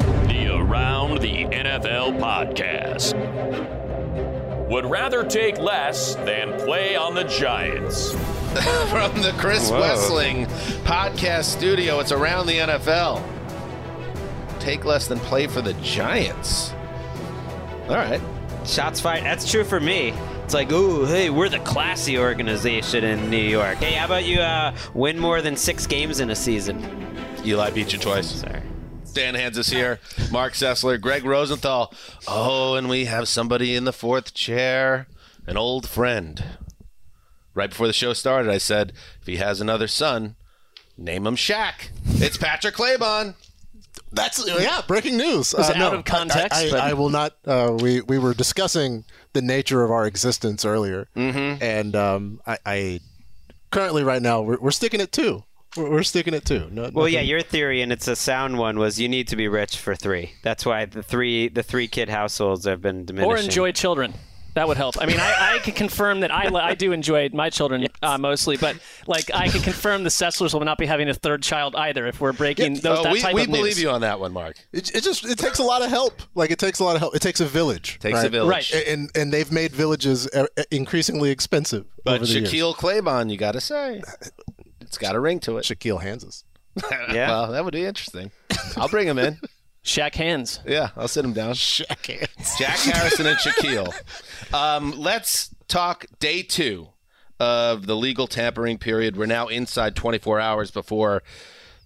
The Around the NFL podcast. Would rather take less than play on the Giants. From the Chris Wessling podcast studio, it's Around the NFL. Take less than play for the Giants. All right. Shots fired. That's true for me. It's like, ooh, hey, we're the classy organization in New York. Hey, how about you win more than 6 games in a season? Eli beat you twice. Sorry. Dan Hanzus here, Marc Sessler, Gregg Rosenthal. Oh, and we have somebody in the fourth chair, an old friend. Right before the show started, I said, if he has another son, name him Shaq. It's Patrick Claybon. That's, yeah, breaking news. It was out of context. I will not. We were discussing the nature of our existence earlier. Mm-hmm. And I currently right now, we're sticking at 2. We're sticking it too. No, well, yeah, your theory, and it's a sound one, was you need to be rich for 3. That's why the three kid households have been diminishing. Or enjoy children. That would help. I mean, I can confirm that I do enjoy my children mostly, but like I can confirm the Sesslers will not be having a third child either if we're breaking that type of news. We believe you on that one, Mark. It takes a lot of help. Like it takes a lot of help. It takes a village. Right. And they've made villages increasingly expensive. But over the Shaquille Claybon, you got to say. It's got a ring to it. Shaquille Hanzus. Yeah. Well, that would be interesting. I'll bring him in. Shaq Hands. Yeah, I'll sit him down. Shaq Hands. Jack Harrison and Shaquille. Let's talk day 2 of the legal tampering period. We're now inside 24 hours before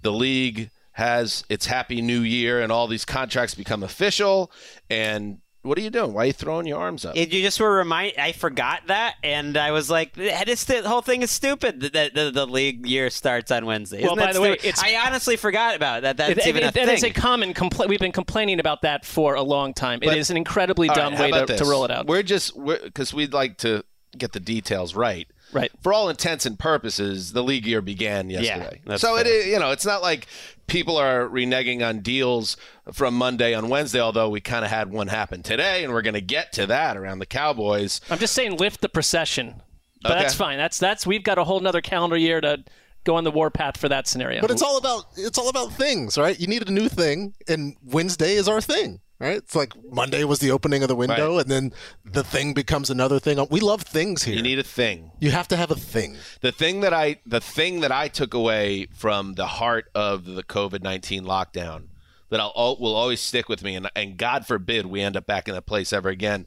the league has its happy new year and all these contracts become official. And what are you doing? Why are you throwing your arms up? You just were reminded. I forgot that, and I was like, the whole thing is stupid. The league year starts on Wednesday. Well, by the way, I honestly forgot about that. That's even a thing. It's a common complaint. We've been complaining about that for a long time. But it is an incredibly dumb way to roll it out. We're just because we'd like to get the details right. Right. For all intents and purposes, the league year began yesterday. Yeah, so it's not like people are reneging on deals from Monday on Wednesday, although we kind of had one happen today, and we're going to get to that around the Cowboys. I'm just saying lift the procession. But okay. That's fine. That's we've got a whole another calendar year to go on the warpath for that scenario. But it's all about things, right? You need a new thing, and Wednesday is our thing. Right? It's like Monday was the opening of the window, right. And then the thing becomes another thing. We love things here. You need a thing. You have to have a thing. The thing that I took away from the heart of the COVID-19 lockdown that will always stick with me, and God forbid we end up back in that place ever again,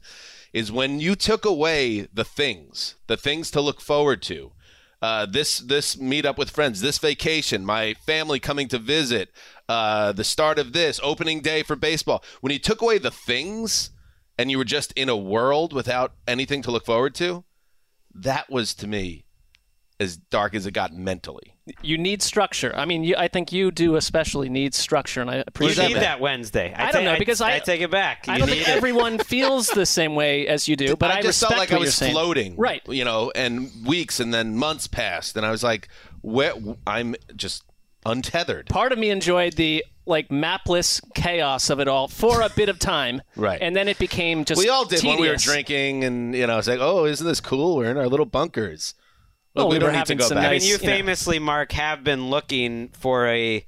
is when you took away the things to look forward to. This meetup with friends, this vacation, my family coming to visit, the start of this, opening day for baseball. When you took away the things and you were just in a world without anything to look forward to, that was, to me, as dark as it got mentally. You need structure. I mean, I think you do especially need structure, and I appreciate that. You need that Wednesday. I don't know, because I take it back. I don't think everyone feels the same way as you do, but I just felt like I was floating, right? You know, and weeks and then months passed, and I was like, I'm just untethered. Part of me enjoyed the mapless chaos of it all for a bit of time. Right. And then it became just we all did tedious. When we were drinking and, it's like, oh, isn't this cool? We're in our little bunkers. Well, we don't need to go back. I mean, you famously, Mark, have been looking for a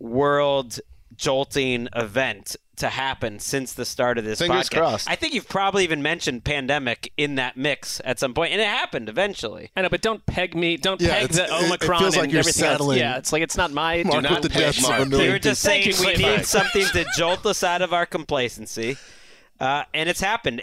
world-jolting event to happen since the start of this podcast. Fingers crossed. I think you've probably even mentioned pandemic in that mix at some point, and it happened eventually. I know, but don't peg me. Don't peg the Omicron it feels like and you're everything settling. Else. Yeah, it's like it's not my. Mark, do not peg Mark. We were just saying we need something to jolt us out of our complacency, and it's happened.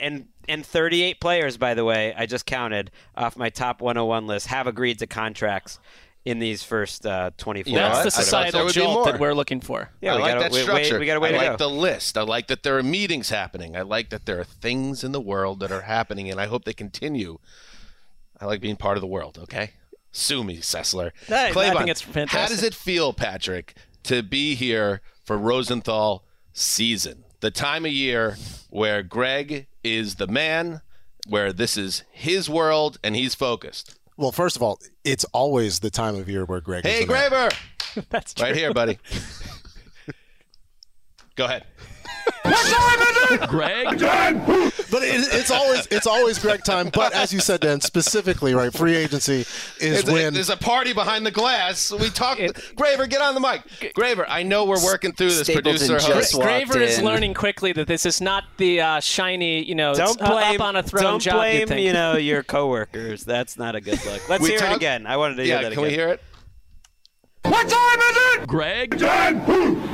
And 38 players, by the way, I just counted off my top 101 list, have agreed to contracts in these first 24 hours. That's the societal jolt that we're looking for. Yeah, we like that structure. We got a way to go. I like the list. I like that there are meetings happening. I like that there are things in the world that are happening, and I hope they continue. I like being part of the world, okay? Sue me, Sessler. Claybon, I think it's fantastic. How does it feel, Patrick, to be here for Rosenthal, season, the time of year where Gregg is the man, where this is his world and he's focused. Well, first of all, it's always the time of year where Gregg is the man. Hey, Graver! That's true. Right here, buddy. Go ahead. Gregg time, but it's always Gregg time. But as you said, Dan, specifically, right? Free agency is when there's a party behind the glass. We talk. Graver, get on the mic. Graver, I know we're working through this. Producer host Graver is learning quickly that this is not the shiny, up on a throne job. Don't blame your coworkers. That's not a good look. Let's hear it again. I wanted to hear that again. Can we hear it? What time is it? Gregg time.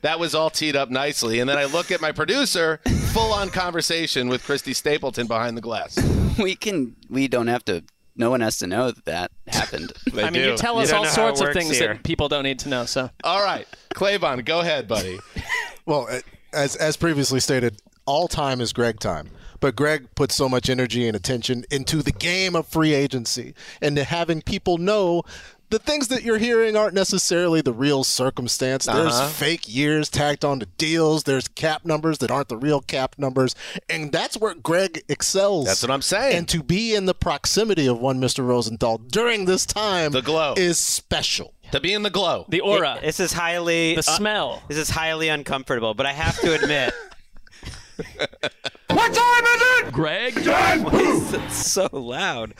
That was all teed up nicely. And then I look at my producer, full-on conversation with Christy Stapleton behind the glass. We don't have to. No one has to know that happened. I mean, you tell us all sorts of things that people don't need to know. So, all right, Claybon, go ahead, buddy. Well, as previously stated, all time is Gregg time. But Gregg puts so much energy and attention into the game of free agency and to having people know the things that you're hearing aren't necessarily the real circumstance. There's fake years tacked onto deals. There's cap numbers that aren't the real cap numbers. And that's where Gregg excels. That's what I'm saying. And to be in the proximity of one Mr. Rosenthal during this time, the glow is special. To be in the glow. The aura. This is highly uncomfortable, but I have to admit. What time is it? Gregg? It's so loud.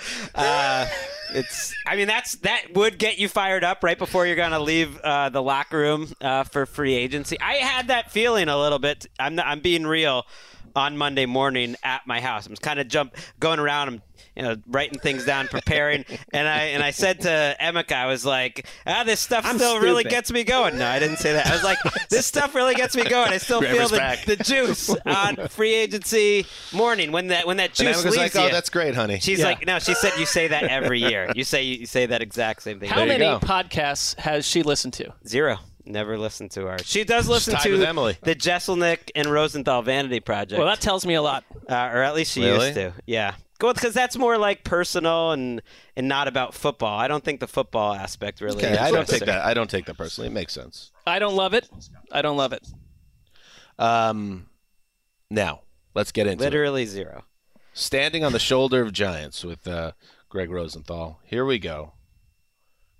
That would get you fired up right before you're going to leave the locker room for free agency. I had that feeling a little bit. I'm being real. On Monday morning at my house, I'm kind of going around. I'm writing things down, preparing, and I said to Emeka, I was like, this stuff really gets me going. No, I didn't say that. I was like, this stuff really gets me going. I still feel the juice on free agency morning when that juice leaves like, you. Oh, that's great, honey. She's like, no, she said you say that every year. You say that exact same thing. How many podcasts has she listened to? Zero. Never listened to her. She does listen to the Jeselnik and Rosenthal Vanity Project. Well, that tells me a lot. Or at least she used to. Yeah. Because that's more like personal and not about football. I don't think the football aspect really is. I don't take that personally. It makes sense. I don't love it. Now, let's get into it. Literally zero. Standing on the shoulder of giants with Gregg Rosenthal. Here we go.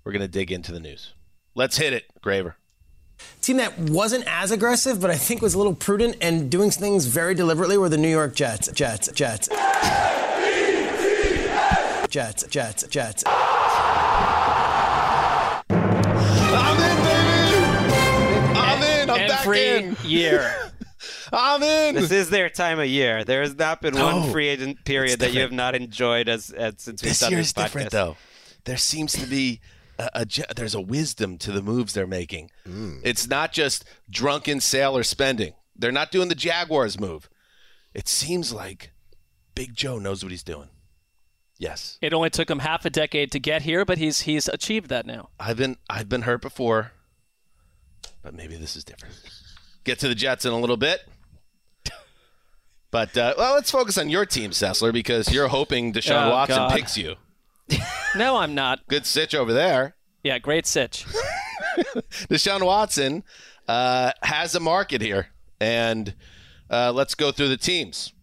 We're going to dig into the news. Let's hit it, Graver. Team that wasn't as aggressive, but I think was a little prudent and doing things very deliberately were the New York Jets. Jets. I'm in, baby. I'm back in. Every year. I'm in. This is their time of year. There has not been one free agent period that you have not enjoyed since we've done this podcast. This year is different, though. There seems to be... there's a wisdom to the moves they're making. It's not just drunken sailor spending. They're not doing the Jaguars move. It seems like Big Joe knows what he's doing. Yes. It only took him half a decade to get here, but he's achieved that now. I've been hurt before, but maybe this is different. Get to the Jets in a little bit. But, let's focus on your team, Sessler, because you're hoping Deshaun Watson picks you. No, I'm not. Good sitch over there. Yeah, great sitch. Deshaun Watson has a market here. And let's go through the teams.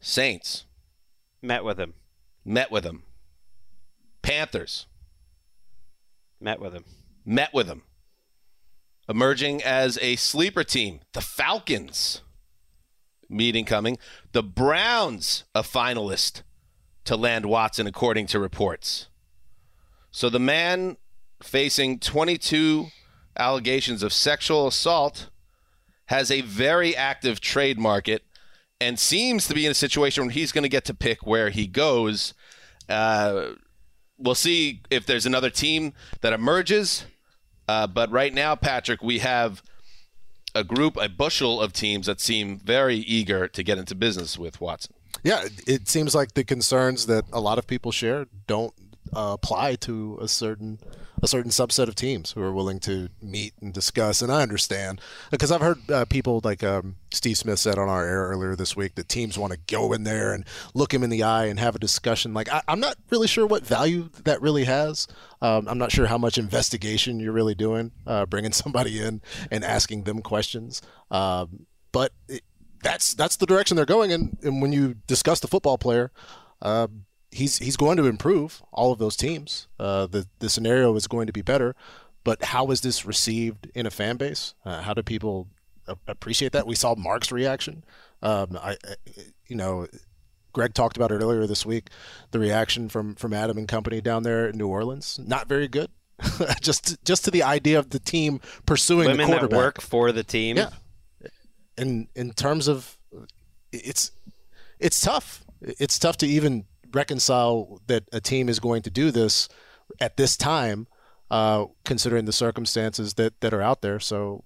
Saints. Met with him. Panthers. Met with him. Emerging as a sleeper team. The Falcons. Meeting coming. The Browns, a finalist to land Watson, according to reports. So the man facing 22 allegations of sexual assault has a very active trade market and seems to be in a situation where he's going to get to pick where he goes. We'll see if there's another team that emerges. But right now, Patrick, we have a bushel of teams that seem very eager to get into business with Watson. Yeah, it seems like the concerns that a lot of people share don't apply to a certain a certain subset of teams who are willing to meet and discuss. And I understand, because I've heard people like Steve Smith said on our air earlier this week that teams want to go in there and look him in the eye and have a discussion. Like, I'm not really sure what value that really has. I'm not sure how much investigation you're really doing, bringing somebody in and asking them questions. But that's the direction they're going. And when you discuss the football player, he's going to improve all of those teams. The scenario is going to be better. But how is this received in a fan base? How do people appreciate that? We saw Mark's reaction. Greg talked about it earlier this week, the reaction from Adam and company down there in New Orleans. Not very good. just to the idea of the team pursuing women the quarterback. Women that work for the team. Yeah. And in terms of it's tough. It's tough to even reconcile that a team is going to do this at this time, considering the circumstances that are out there. So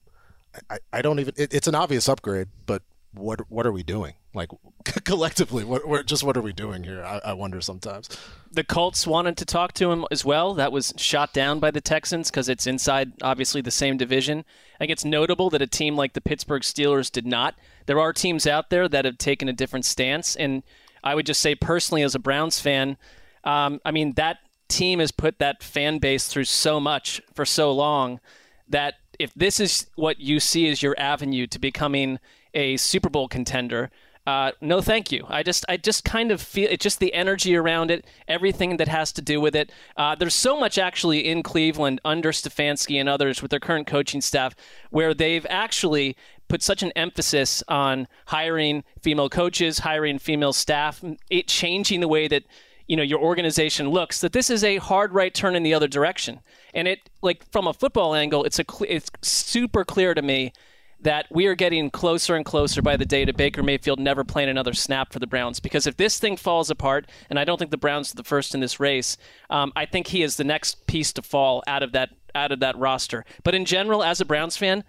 I don't even – it's an obvious upgrade, but what are we doing? Like, collectively, what are we doing here? I wonder sometimes. The Colts wanted to talk to him as well. That was shot down by the Texans because it's inside, obviously, the same division. I think it's notable that a team like the Pittsburgh Steelers did not. There are teams out there that have taken a different stance, and I would just say personally as a Browns fan, that team has put that fan base through so much for so long that if this is what you see as your avenue to becoming a Super Bowl contender, no, thank you. I just kind of feel it's just the energy around it, everything that has to do with it. There's so much actually in Cleveland under Stefanski and others with their current coaching staff where they've actually put such an emphasis on hiring female coaches, hiring female staff, it changing the way that your organization looks, that this is a hard right turn in the other direction. And it, like, from a football angle, it's super clear to me that we are getting closer and closer by the day to Baker Mayfield never playing another snap for the Browns. Because if this thing falls apart, and I don't think the Browns are the first in this race, I think he is the next piece to fall out of that roster. But in general, as a Browns fan,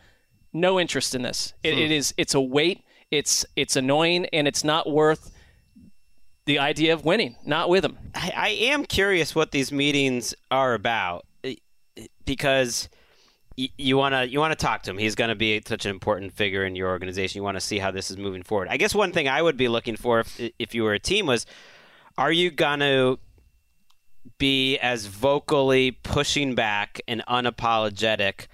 no interest in this. It's a wait. It's annoying, and it's not worth the idea of winning. Not with him. I am curious what these meetings are about, because You want to talk to him. He's going to be such an important figure in your organization. You want to see how this is moving forward. I guess one thing I would be looking for if you were a team was, are you going to be as vocally pushing back and unapologetic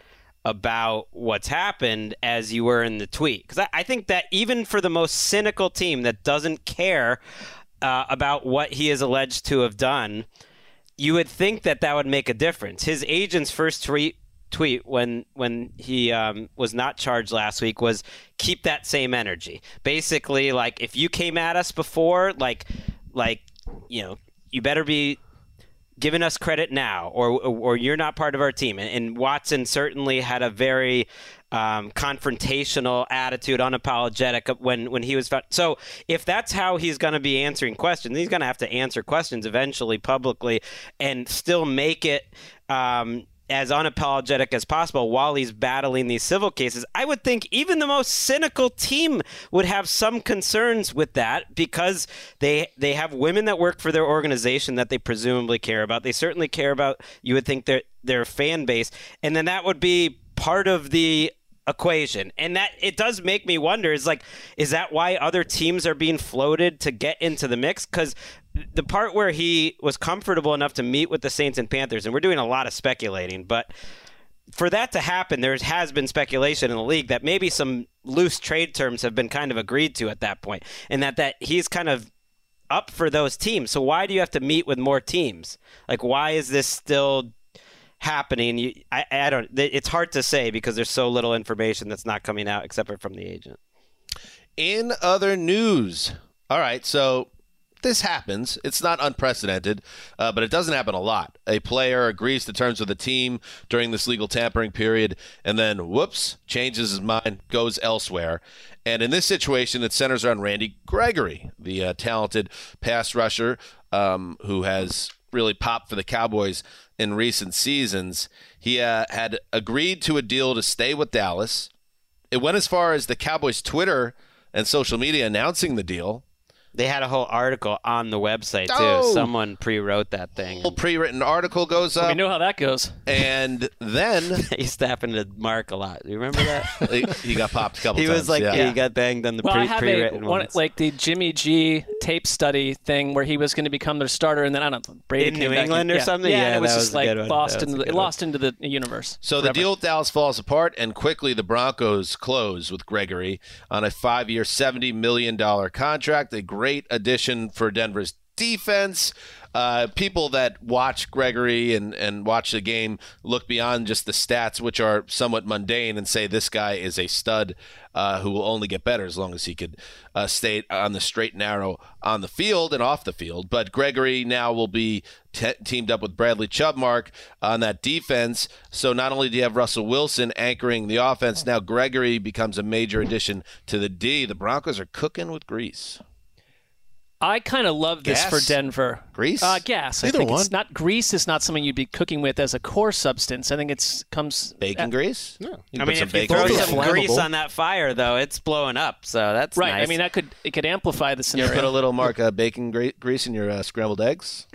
about what's happened as you were in the tweet? Because I think that even for the most cynical team that doesn't care about what he is alleged to have done, you would think that would make a difference. His agent's first tweet when he was not charged last week was keep that same energy. Basically, like, if you came at us before, you better be giving us credit now, or you're not part of our team. And Watson certainly had a very confrontational attitude, unapologetic when he was found. So if that's how he's going to be answering questions, he's going to have to answer questions eventually publicly and still make it as unapologetic as possible while he's battling these civil cases. I would think even the most cynical team would have some concerns with that, because they have women that work for their organization that they presumably care about. They certainly care about, you would think, their fan base. And then that would be part of the equation. And that, it does make me wonder, is that why other teams are being floated to get into the mix? Because the part where he was comfortable enough to meet with the Saints and Panthers, and we're doing a lot of speculating, but for that to happen, there has been speculation in the league that maybe some loose trade terms have been kind of agreed to at that point, and that he's kind of up for those teams. So why do you have to meet with more teams? Like, why is this still happening? I don't. It's hard to say because there's so little information that's not coming out except for from the agent. In other news, all right, so this happens. It's not unprecedented, but it doesn't happen a lot. A player agrees to terms with a team during this legal tampering period and then, whoops, changes his mind, goes elsewhere. And in this situation, it centers around Randy Gregory, the talented pass rusher who has really popped for the Cowboys in recent seasons. He had agreed to a deal to stay with Dallas. It went as far as the Cowboys' Twitter and social media announcing the deal. They had a whole article on the website, too. Oh, someone pre-wrote that thing. A whole pre-written article goes up. We know how that goes. And then... He's tapping to Mark a lot. You remember that? He got popped a couple times. He was like, he got banged on the pre-written one. Like the Jimmy G tape study thing where he was going to become their starter, and then, I don't know, Brady in New England or something? Yeah, it was just like lost into the universe. So the deal with Dallas falls apart, and quickly the Broncos close with Gregory on a 5-year, $70 million contract. A great addition for Denver's defense. People that watch Gregory and watch the game look beyond just the stats, which are somewhat mundane, and say this guy is a stud who will only get better as long as he could stay on the straight and narrow on the field and off the field. But Gregory now will be teamed up with Bradley Chubb, Mark, on that defense. So not only do you have Russell Wilson anchoring the offense, now Gregory becomes a major addition to the D. The Broncos are cooking with grease. I kind of love this for Denver. Grease? Gas. Either I think one. It's not, grease is not something you'd be cooking with as a core substance. I think it comes... Bacon grease? No. Yeah. I mean, if you throw some grease on that fire, though, it's blowing up, so that's right. Nice. I mean, it could amplify the scenario. You put a little, Mark, bacon grease in your scrambled eggs?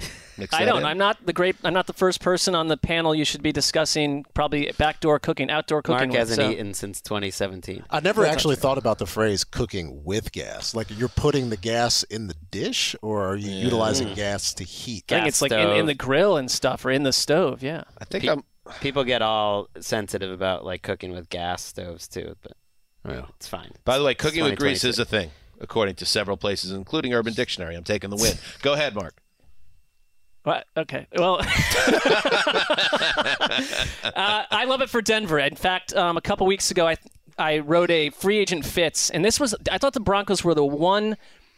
I don't. I'm not the first person on the panel you should be discussing probably backdoor cooking, outdoor cooking. Mark hasn't eaten since 2017. I never actually thought about the phrase cooking with gas. Like, you're putting the gas in the dish, or are you utilizing gas to heat? I think it's like in the grill and stuff, or in the stove, yeah. I think people get all sensitive about, like, cooking with gas stoves, too, but it's fine. By the way, cooking with grease is a thing, according to several places, including Urban Dictionary. I'm taking the win. Go ahead, Mark. What? Okay. Well, I love it for Denver. In fact, a couple weeks ago, I wrote a free agent fits, and I thought the Broncos were the one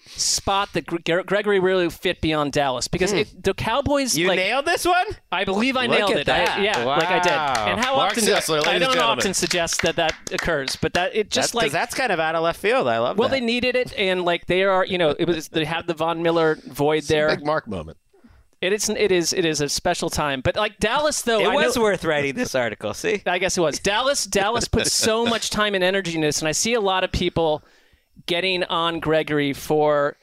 spot that Gregory really fit beyond Dallas, because the Cowboys. You nailed this one? I believe I nailed it. Like I did. And how Marc often Sessler, I don't often suggest that occurs, but that it just that's kind of out of left field. I love. Well, they needed it, and they are. They had the Von Miller void there. It's a big Mark moment. It is a special time. But like Dallas, though, it was worth writing this article. See, I guess it was. Dallas put so much time and energy in this, and I see a lot of people getting on Gregory for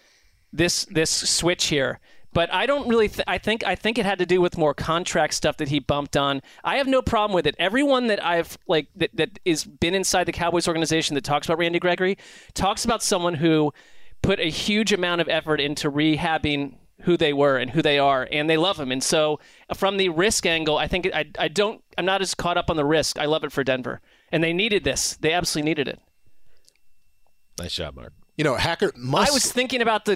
this switch here. But I don't really. I think it had to do with more contract stuff that he bumped on. I have no problem with it. Everyone that I've that is been inside the Cowboys organization that talks about Randy Gregory talks about someone who put a huge amount of effort into rehabbing who they were and who they are, and they love him. And so from the risk angle, I think I'm not as caught up on the risk. I love it for Denver. And they needed this. They absolutely needed it. Nice job, Mark. Hekker must... I was thinking about the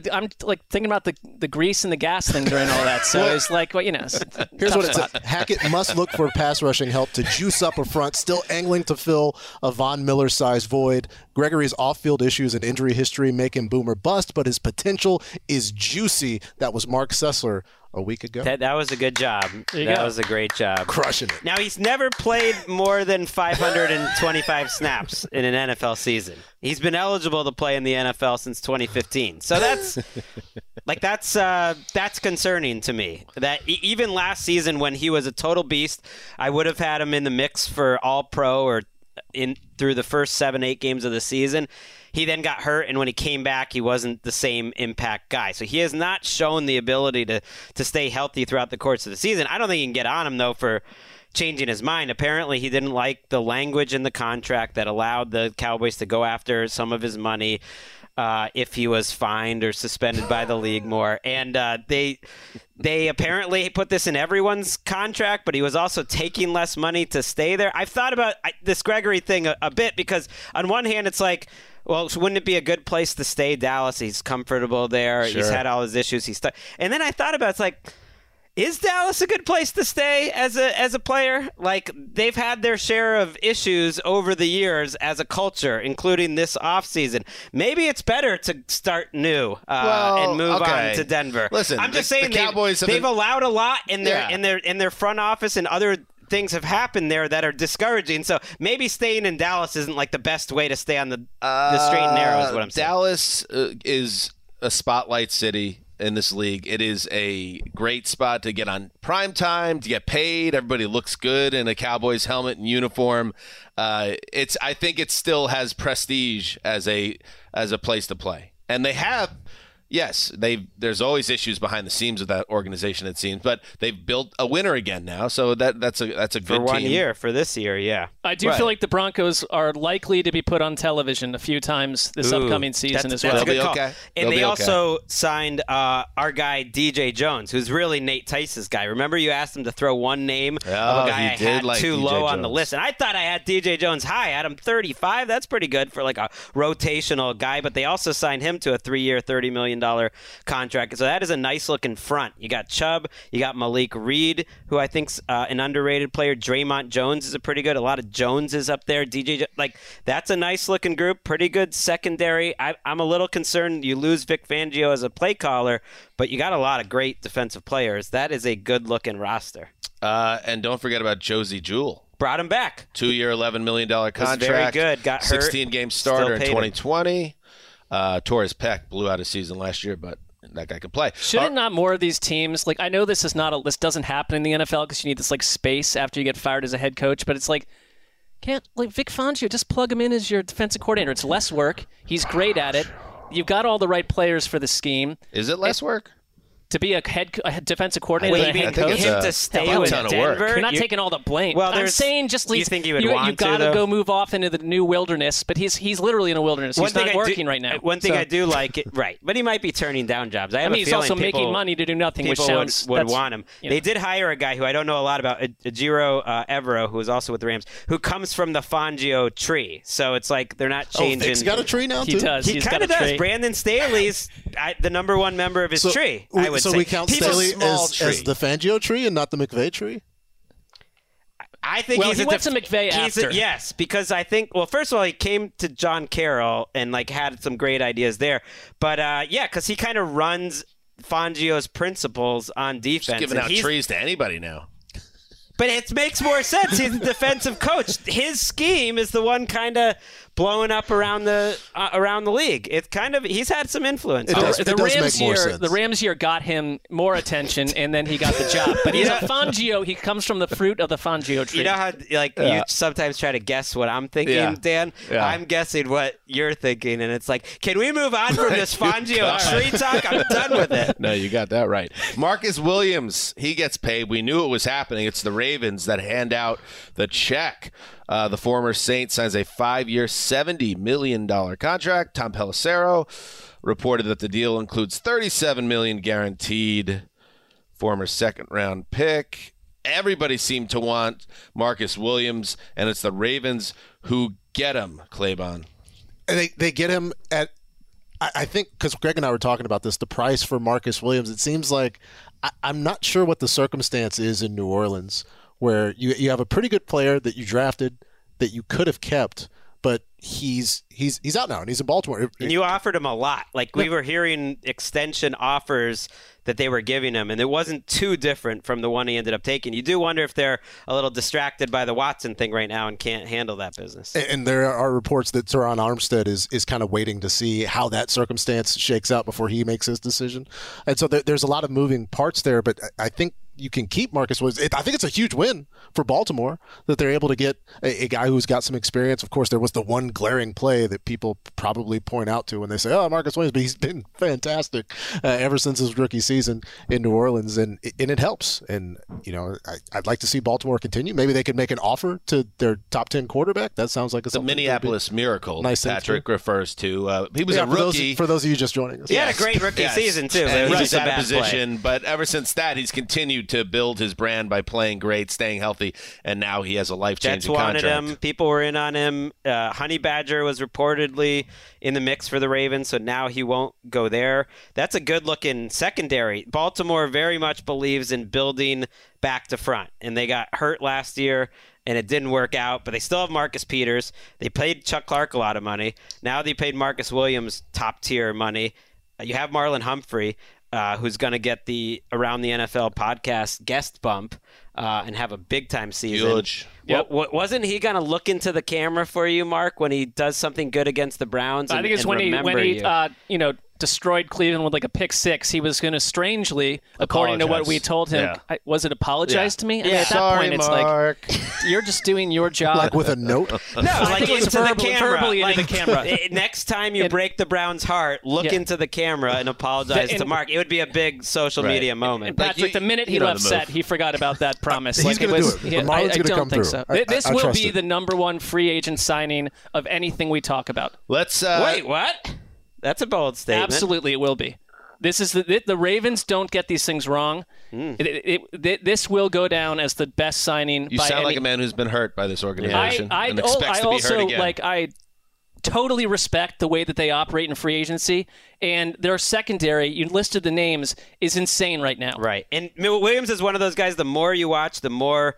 grease and the gas thing during all that. So it's like, Here's what it says. Hekker must look for pass rushing help to juice up a front, still angling to fill a Von Miller-sized void. Gregory's off-field issues and injury history make him boom or bust, but his potential is juicy. That was Marc Sessler a week ago. That was a good job. That was a great job. Crushing it. Now, he's never played more than 525 snaps in an NFL season. He's been eligible to play in the NFL since 2015. So that's concerning to me. That even last season when he was a total beast, I would have had him in the mix for All-Pro or through the first 7-8 games of the season. He then got hurt, and when he came back, he wasn't the same impact guy. So he has not shown the ability to stay healthy throughout the course of the season. I don't think you can get on him, though, for changing his mind. Apparently, he didn't like the language in the contract that allowed the Cowboys to go after some of his money if he was fined or suspended by the league more. And they apparently put this in everyone's contract, but he was also taking less money to stay there. I've thought about this Gregory thing a bit, because on one hand, it's like, well, wouldn't it be a good place to stay, Dallas? He's comfortable there. Sure. He's had all his issues. And then I thought about it, it's like, is Dallas a good place to stay as a player? Like, they've had their share of issues over the years as a culture, including this offseason. Maybe it's better to start new and move on to Denver. Listen, I'm just saying they've allowed a lot in their front office, and other things have happened there that are discouraging. So maybe staying in Dallas isn't like the best way to stay on the straight and narrow is what I'm saying. Dallas is a spotlight city in this league. It is a great spot to get on prime time, to get paid. Everybody looks good in a Cowboys helmet and uniform. I think it still has prestige as a place to play. And they have yes, there's always issues behind the scenes with that organization, it seems, but they've built a winner again now, so that's a good team. For this year, yeah. I do feel like the Broncos are likely to be put on television a few times this upcoming season as well. They also signed our guy, DJ Jones, who's really Nate Tice's guy. Remember you asked him to throw one name of a guy I had too low on the list, and I thought I had DJ Jones high. I had him 35. That's pretty good for like a rotational guy, but they also signed him to a 3-year, $30 million contract. So that is a nice-looking front. You got Chubb. You got Malik Reed, who I think's an underrated player. Draymond Jones is a pretty good. A lot of Joneses up there. DJ, like, that's a nice-looking group. Pretty good secondary. I'm a little concerned you lose Vic Fangio as a play caller, but you got a lot of great defensive players. That is a good-looking roster. And don't forget about Josie Jewell. Brought him back. 2-year, $11 million contract. Was very good. Got hurt. 16-game starter in 2020. Torres Peck blew out his season last year, but that guy could play. Shouldn't not more of these teams, like, I know this is not this doesn't happen in the NFL because you need this like space after you get fired as a head coach, but it's like, can't, like, Vic Fangio, just plug him in as your defensive coordinator. It's less work. He's great at it. You've got all the right players for the scheme. Is it less work? To be a defensive coordinator, to stay with Denver. You're not taking all the blame. Well, I'm saying just leave. You think you would want to? You got to go move off into the new wilderness. But he's literally in a wilderness. He's not working right now. One thing I do like, right? But he might be turning down jobs. I mean, he's also making money to do nothing, which sounds would want him. They did hire a guy who I don't know a lot about, Ajiro Evero, who is also with the Rams, who comes from the Fangio tree. So it's like they're not changing. Oh, Vic's got a tree now too. He does. He kind of does. Brandon Staley's the number one member of his tree. I would. So we count Staley as the Fangio tree and not the McVay tree? I think he went to McVay after. Yes, because I think, first of all, he came to John Carroll and like had some great ideas there. But because he kind of runs Fangio's principles on defense. Just giving out trees to anybody now. But it makes more sense. He's a defensive coach. His scheme is the one kind of blowing up around the league. It's kind of he's had some influence. The Rams year got him more attention, and then he got the job. But he's a Fangio. He comes from the fruit of the Fangio tree. You know how you sometimes try to guess what I'm thinking, Dan. Yeah. I'm guessing what you're thinking, and it's like, can we move on from this Fangio tree talk? I'm done with it. No, you got that right. Marcus Williams, he gets paid. We knew it was happening. It's the Ravens that hand out the check. The former Saint signs a 5-year, $70 million contract. Tom Pelissero reported that the deal includes $37 million guaranteed. Former second-round pick. Everybody seemed to want Marcus Williams, and it's the Ravens who get him, Claybon. And they get him at, I think, because Greg and I were talking about this, the price for Marcus Williams. It seems like I'm not sure what the circumstance is in New Orleans, where you have a pretty good player that you drafted that you could have kept, but he's out now and he's in Baltimore. And you offered him a lot. Like we were hearing extension offers that they were giving him, and it wasn't too different from the one he ended up taking. You do wonder if they're a little distracted by the Watson thing right now and can't handle that business. And there are reports that Teron Armstead is kind of waiting to see how that circumstance shakes out before he makes his decision. And so there's a lot of moving parts there, but I think you can keep Marcus Williams. I think it's a huge win for Baltimore that they're able to get a guy who's got some experience. Of course, there was the one glaring play that people probably point out to when they say, oh, Marcus Williams, but he's been fantastic ever since his rookie season in New Orleans, and it helps. And, I'd like to see Baltimore continue. Maybe they could make an offer to their top 10 quarterback. That sounds like a something. The Minneapolis Miracle, nice Patrick refers to. He was a rookie. For those of you just joining us. He had a great rookie season, too. He was out of position, but ever since that, he's continued to build his brand by playing great, staying healthy, and now he has a life-changing contract. Jets wanted him. People were in on him. Honey Badger was reportedly in the mix for the Ravens, so now he won't go there. That's a good-looking secondary. Baltimore very much believes in building back to front, and they got hurt last year, and it didn't work out, but they still have Marcus Peters. They paid Chuck Clark a lot of money. Now they paid Marcus Williams top-tier money. You have Marlon Humphrey, who's going to get the Around the NFL podcast guest bump. and have a big-time season. Huge. Yep. Wasn't he going to look into the camera for you, Mark, when he does something good against the Browns? I think it's when he destroyed Cleveland with like a pick six. He was going to strangely, according to what we told him, was it apologize to me? I mean, at that point, Mark. It's like, you're just doing your job. Like with a note? No, like into the camera. Into the camera. Next time you break the Browns' heart, look into the camera and apologize to Mark. It would be a big social media moment. And Patrick, the minute he left set, he forgot about that promise. He's going to do it. I don't think so. This will be the #1 free agent signing of anything we talk about. Let's wait, what? That's a bold statement. Absolutely, it will be. This is the Ravens don't get these things wrong. Mm. This will go down as the best signing. You sound like a man who's been hurt by this organization and expects to be hurt again. I totally respect the way that they operate in free agency, and their secondary, you listed the names, is insane right now. Right, and Williams is one of those guys, the more you watch, the more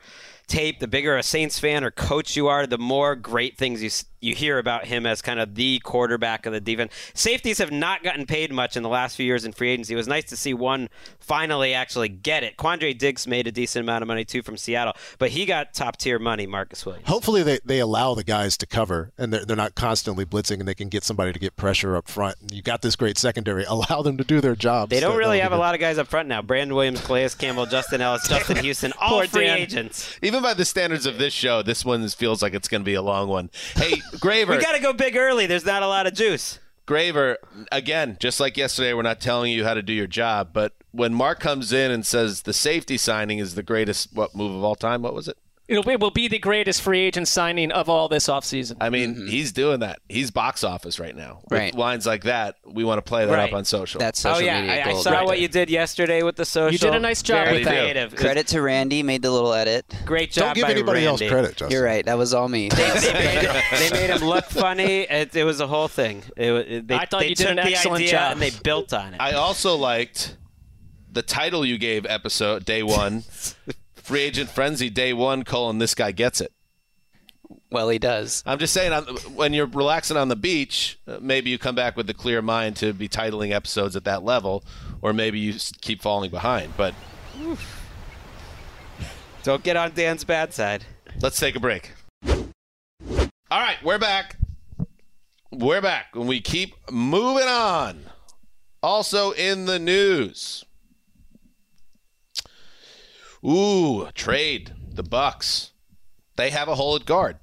tape, the bigger a Saints fan or coach you are, the more great things you hear about him as kind of the quarterback of the defense. Safeties have not gotten paid much in the last few years in free agency. It was nice to see one finally actually get it. Quandre Diggs made a decent amount of money, too, from Seattle, but he got top-tier money, Marcus Williams. Hopefully they allow the guys to cover, and they're not constantly blitzing, and they can get somebody to get pressure up front. You got this great secondary. Allow them to do their jobs. They don't really have a lot of guys up front now. Brandon Williams, Calais Campbell, Justin Ellis, Justin Houston, all free agents. Even by the standards of this show, this one feels like it's going to be a long one. Hey, Graver. We got to go big early. There's not a lot of juice. Graver, again, just like yesterday, we're not telling you how to do your job. But when Mark comes in and says the safety signing is the greatest move of all time, what was it? It will be the greatest free agent signing of all this offseason. I mean, he's doing that. He's box office right now. Right. With lines like that, we want to play that up on social. That's social media gold. I saw what you did yesterday with the social. You did a nice job. Very creative. Credit to Randy. Made the little edit. Great job. Don't give anybody else credit, Justin. You're right. That was all me. They made him look funny. It was a whole thing. I thought you did an excellent job. And they built on it. I also liked the title you gave episode day one. Free Agent Frenzy, day one, colon, this guy gets it. Well, he does. I'm just saying, when you're relaxing on the beach, maybe you come back with a clear mind to be titling episodes at that level, or maybe you keep falling behind. But don't get on Dan's bad side. Let's take a break. All right, we're back. We're back, and we keep moving on. Also in the news... Ooh, trade. The Bucks. They have a hole at guard.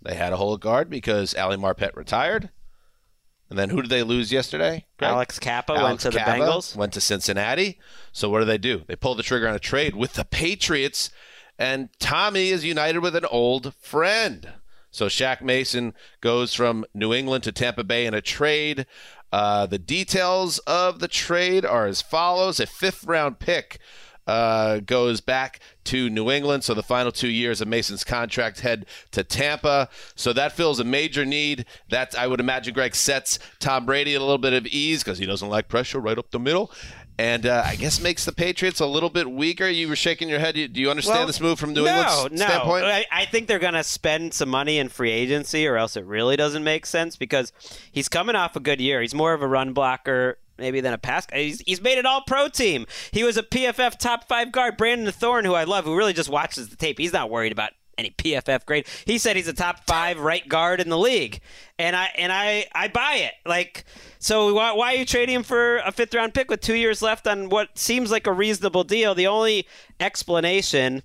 They had a hole at guard because Ali Marpet retired. And then who did they lose yesterday? Greg? Alex Kappa went to the Bengals. Went to Cincinnati. So what do? They pulled the trigger on a trade with the Patriots. And Tommy is united with an old friend. So Shaq Mason goes from New England to Tampa Bay in a trade. The details of the trade are as follows. A 5th-round pick. Goes back to New England. So the final 2 years of Mason's contract head to Tampa. So that fills a major need. That, I would imagine, Greg, sets Tom Brady at a little bit of ease because he doesn't like pressure right up the middle. And I guess makes the Patriots a little bit weaker. You were shaking your head. Do you understand this move from New England's standpoint? No, I think they're going to spend some money in free agency or else it really doesn't make sense because he's coming off a good year. He's more of a run blocker maybe than a pass. He's made an all-pro team. He was a PFF top 5 guard. Brandon Thorne, who I love, who really just watches the tape. He's not worried about any PFF grade. He said he's a top 5 right guard in the league. And I buy it. Like, so why are you trading him for a 5th-round pick with 2 years left on what seems like a reasonable deal? The only explanation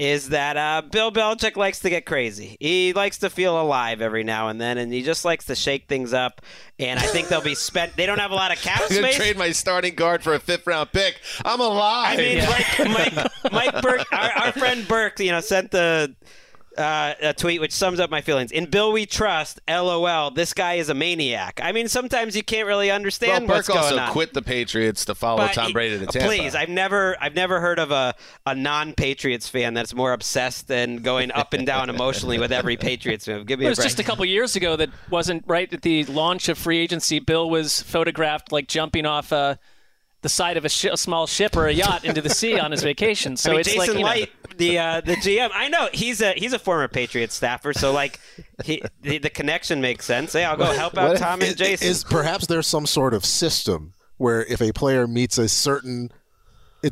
is that Bill Belichick likes to get crazy. He likes to feel alive every now and then, and he just likes to shake things up. And I think they'll be spent. They don't have a lot of cap space. I'm going to trade my starting guard for a 5th-round pick. I'm alive. I mean, like Mike Burke, our friend Burke, sent a tweet which sums up my feelings. In Bill we trust, LOL, this guy is a maniac. I mean, sometimes you can't really understand what's going on. Burke also quit the Patriots to follow Tom Brady to Tampa. Please, I've never heard of a non-Patriots fan that's more obsessed than going up and down emotionally with every Patriots move. Give me a break. It was just a couple years ago that wasn't right at the launch of free agency. Bill was photographed like jumping off the side of a small ship or a yacht into the sea on his vacation. So it's Jason like Light, the GM. I know he's a former Patriots staffer, so like the connection makes sense. Hey, I'll go help out Tom and Jason. Perhaps there's some sort of system where if a player meets a certain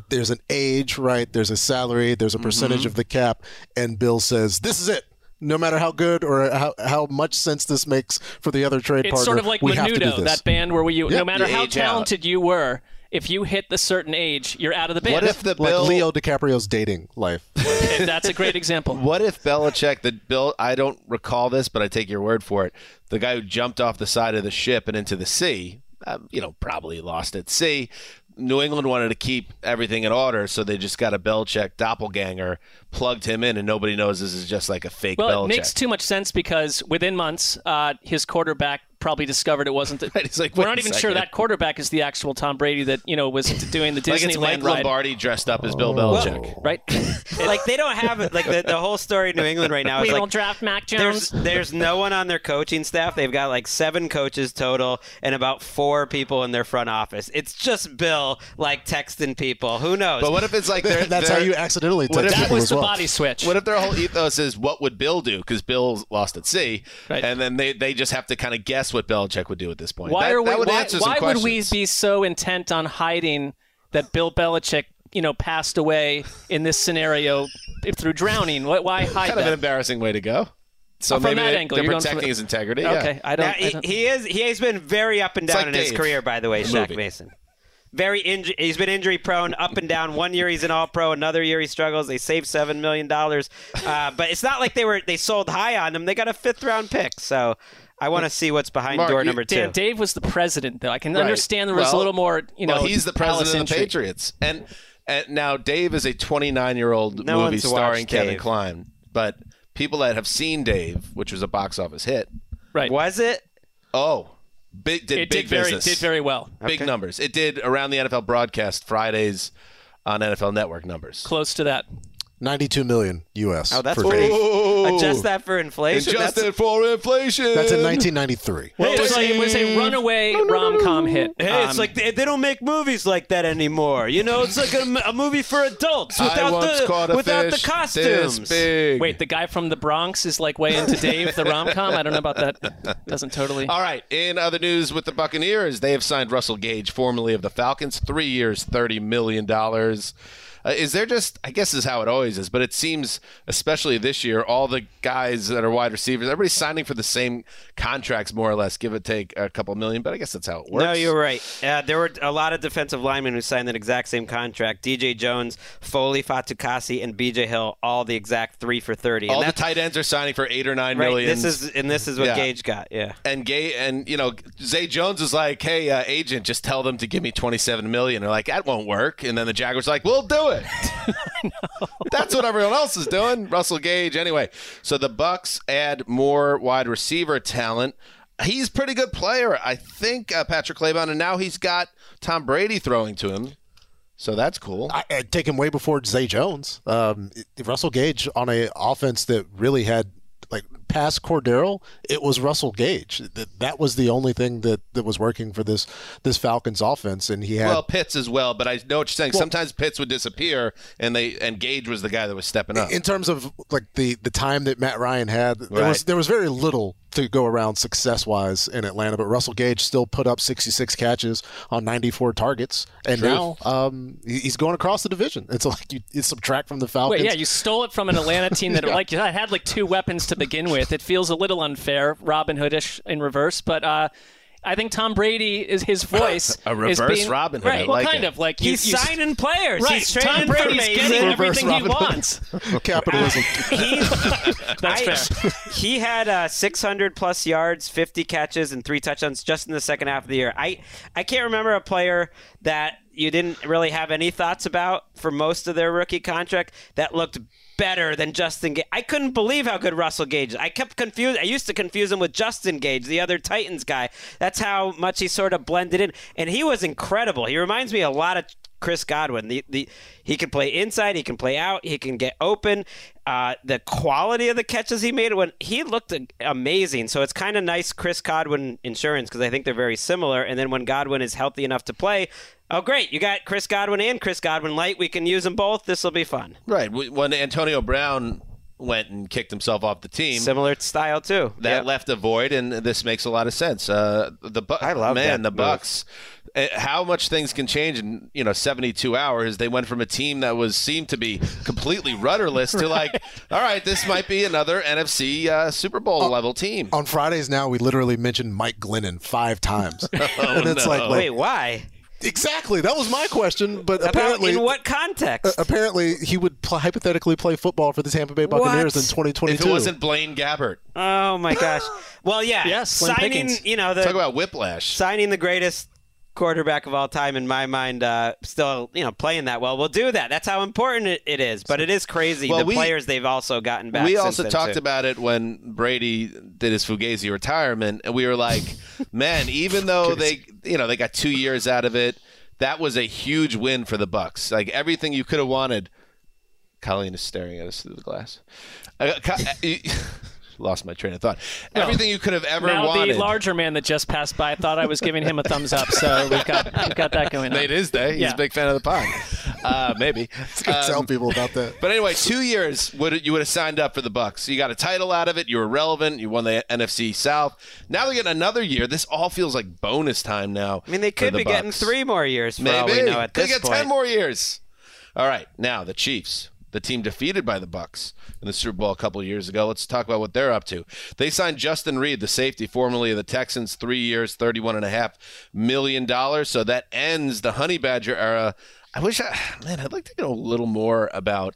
there's an age, right? There's a salary, there's a percentage of the cap, and Bill says, this is it. No matter how good or how much sense this makes for the other trade partner, it's sort of like Menudo, that band where no matter how talented you were, if you hit the certain age, you're out of the band. What if the Bill, like Leo DiCaprio's dating life? And that's a great example. What if Belichick, I don't recall this, but I take your word for it, the guy who jumped off the side of the ship and into the sea, probably lost at sea. New England wanted to keep everything in order, so they just got a Belichick doppelganger, plugged him in, and nobody knows this is just like a fake Belichick. Well, it makes too much sense because within months, his quarterback probably discovered it wasn't. He's like, we're not even sure that quarterback is the actual Tom Brady that was doing the Disneyland ride. Like it's Mike Lombardi dressed up as Bill Belichick, right? Like they don't have it. Like the whole story in New England right now is we won't draft Mac Jones. There's no one on their coaching staff. They've got like 7 coaches total and about 4 people in their front office. It's just Bill texting people. Who knows? But what if it's like that's how you accidentally text people? That was the body switch. What if their whole ethos is what would Bill do? Because Bill lost at sea, right. And then they just have to kind of guess what Belichick would do at this point. Why would we be so intent on hiding that Bill Belichick, passed away in this scenario through drowning? Why hide that? Kind of an embarrassing way to go. So maybe they're protecting his integrity. Okay, yeah. He has been very up and down in his career, by the way, Shaq Mason. He's been injury prone, up and down. One year he's an All-Pro, another year he struggles. They saved $7 million, but it's not like they sold high on him. They got a 5th-round pick, so. I want to see what's behind door number 2. Dave was the president, though. I can understand there was a little more, Well, he's the president of the Patriots. And now Dave is a 29-year-old movie starring Kevin Kline. But people that have seen Dave, which was a box office hit. Right. Was it? Oh. It did very well. Big numbers. It did Around the NFL broadcast Fridays on NFL Network numbers. Close to that. 92 million U.S. Oh, that's pretty. Adjust that for inflation. That's in 1993. Well, it was a runaway rom-com hit. Hey, it's like they don't make movies like that anymore. It's like a movie for adults without the costumes. Wait, the guy from the Bronx is like way into Dave the rom-com? I don't know about that. It doesn't totally. All right. In other news with the Buccaneers, they have signed Russell Gage, formerly of the Falcons, 3 years, $30 million. Is there just, I guess is how it always is, but it seems, especially this year, all the guys that are wide receivers, everybody's signing for the same contracts, more or less, give or take a couple million, but I guess that's how it works. No, you're right. There were a lot of defensive linemen who signed that exact same contract. DJ Jones, Foley Fatukasi, and BJ Hill, all the exact 3 for $30. All the tight ends are signing for $8 or $9 million. This is what Gage got, yeah. And Zay Jones is like, hey, agent, just tell them to give me $27 million. They're like, that won't work. And then the Jaguars are like, we'll do it. That's what everyone else is doing. Russell Gage, anyway. So the Bucs add more wide receiver talent. He's a pretty good player, I think, Patrick Claybon, and now he's got Tom Brady throwing to him. So that's cool. I'd take him way before Zay Jones. Russell Gage on an offense that really had past Cordero, it was Russell Gage. That was the only thing that was working for this Falcons offense, and he had Pitts as well. But I know what you're saying. Sometimes Pitts would disappear, and Gage was the guy that was stepping up. In terms of the time that Matt Ryan had, there was very little to go around success-wise in Atlanta, but Russell Gage still put up 66 catches on 94 targets, and now he's going across the division. It's like you subtract from the Falcons. Wait, yeah, you stole it from an Atlanta team that had 2 weapons to begin with. It feels a little unfair, Robin Hood-ish in reverse, but I think Tom Brady is his voice. A reverse is being, Robin Hood. Right, well, kind of. He's signing players. Right. He's Tom Brady's getting everything he wants. Capitalism. That's fair. He had 600-plus yards, 50 catches, and 3 touchdowns just in the second half of the year. I can't remember a player that you didn't really have any thoughts about for most of their rookie contract that looked better than Justin Gage. I couldn't believe how good Russell Gage is. I used to confuse him with Justin Gage, the other Titans guy. That's how much he sort of blended in. And he was incredible. He reminds me a lot of Chris Godwin. He can play inside. He can play out. He can get open. The quality of the catches he made, he looked amazing. So it's kind of nice Chris Godwin insurance because I think they're very similar. And then when Godwin is healthy enough to play, oh, great. You got Chris Godwin and Chris Godwin Light. We can use them both. This will be fun. Right. When Antonio Brown went and kicked himself off the team. Similar style, too. That left a void, and this makes a lot of sense. I love the Bucs. How much things can change in 72 hours. They went from a team that seemed to be completely rudderless to like, all right, this might be another NFC Super Bowl level team. On Fridays now, we literally mentioned Mike Glennon 5 times. Wait, why? Exactly. That was my question. But apparently, in what context? Apparently, he would hypothetically play football for the Tampa Bay Buccaneers in 2022. If it wasn't Blaine Gabbert. Oh my gosh. Well, yeah. Yes. Signing. Talk about whiplash. Signing the greatest quarterback of all time, in my mind, still playing that well. We'll do that. That's how important it is. But it is crazy players they've also gotten back. We also talked about it when Brady did his Fugazi retirement, and we were like, man, even though they got 2 years out of it, that was a huge win for the Bucs. Like everything you could have wanted. Colleen is staring at us through the glass. Lost my train of thought. No. Everything you could have ever wanted. The larger man that just passed by thought I was giving him a thumbs up, so we've got that going on. Late is day. He's a big fan of the pod. Maybe. It's good to tell people about that. But anyway, 2 years you would have signed up for the Bucs. You got a title out of it. You were relevant. You won the NFC South. Now they're getting another year. This all feels like bonus time now. I mean, they could be getting 3 more years for all we know at this point. They get 10 more years. All right. Now, the Chiefs. The team defeated by the Bucs in the Super Bowl a couple of years ago. Let's talk about what they're up to. They signed Justin Reid, the safety formerly of the Texans, 3 years, $31.5 million. So that ends the Honey Badger era. I'd like to know a little more about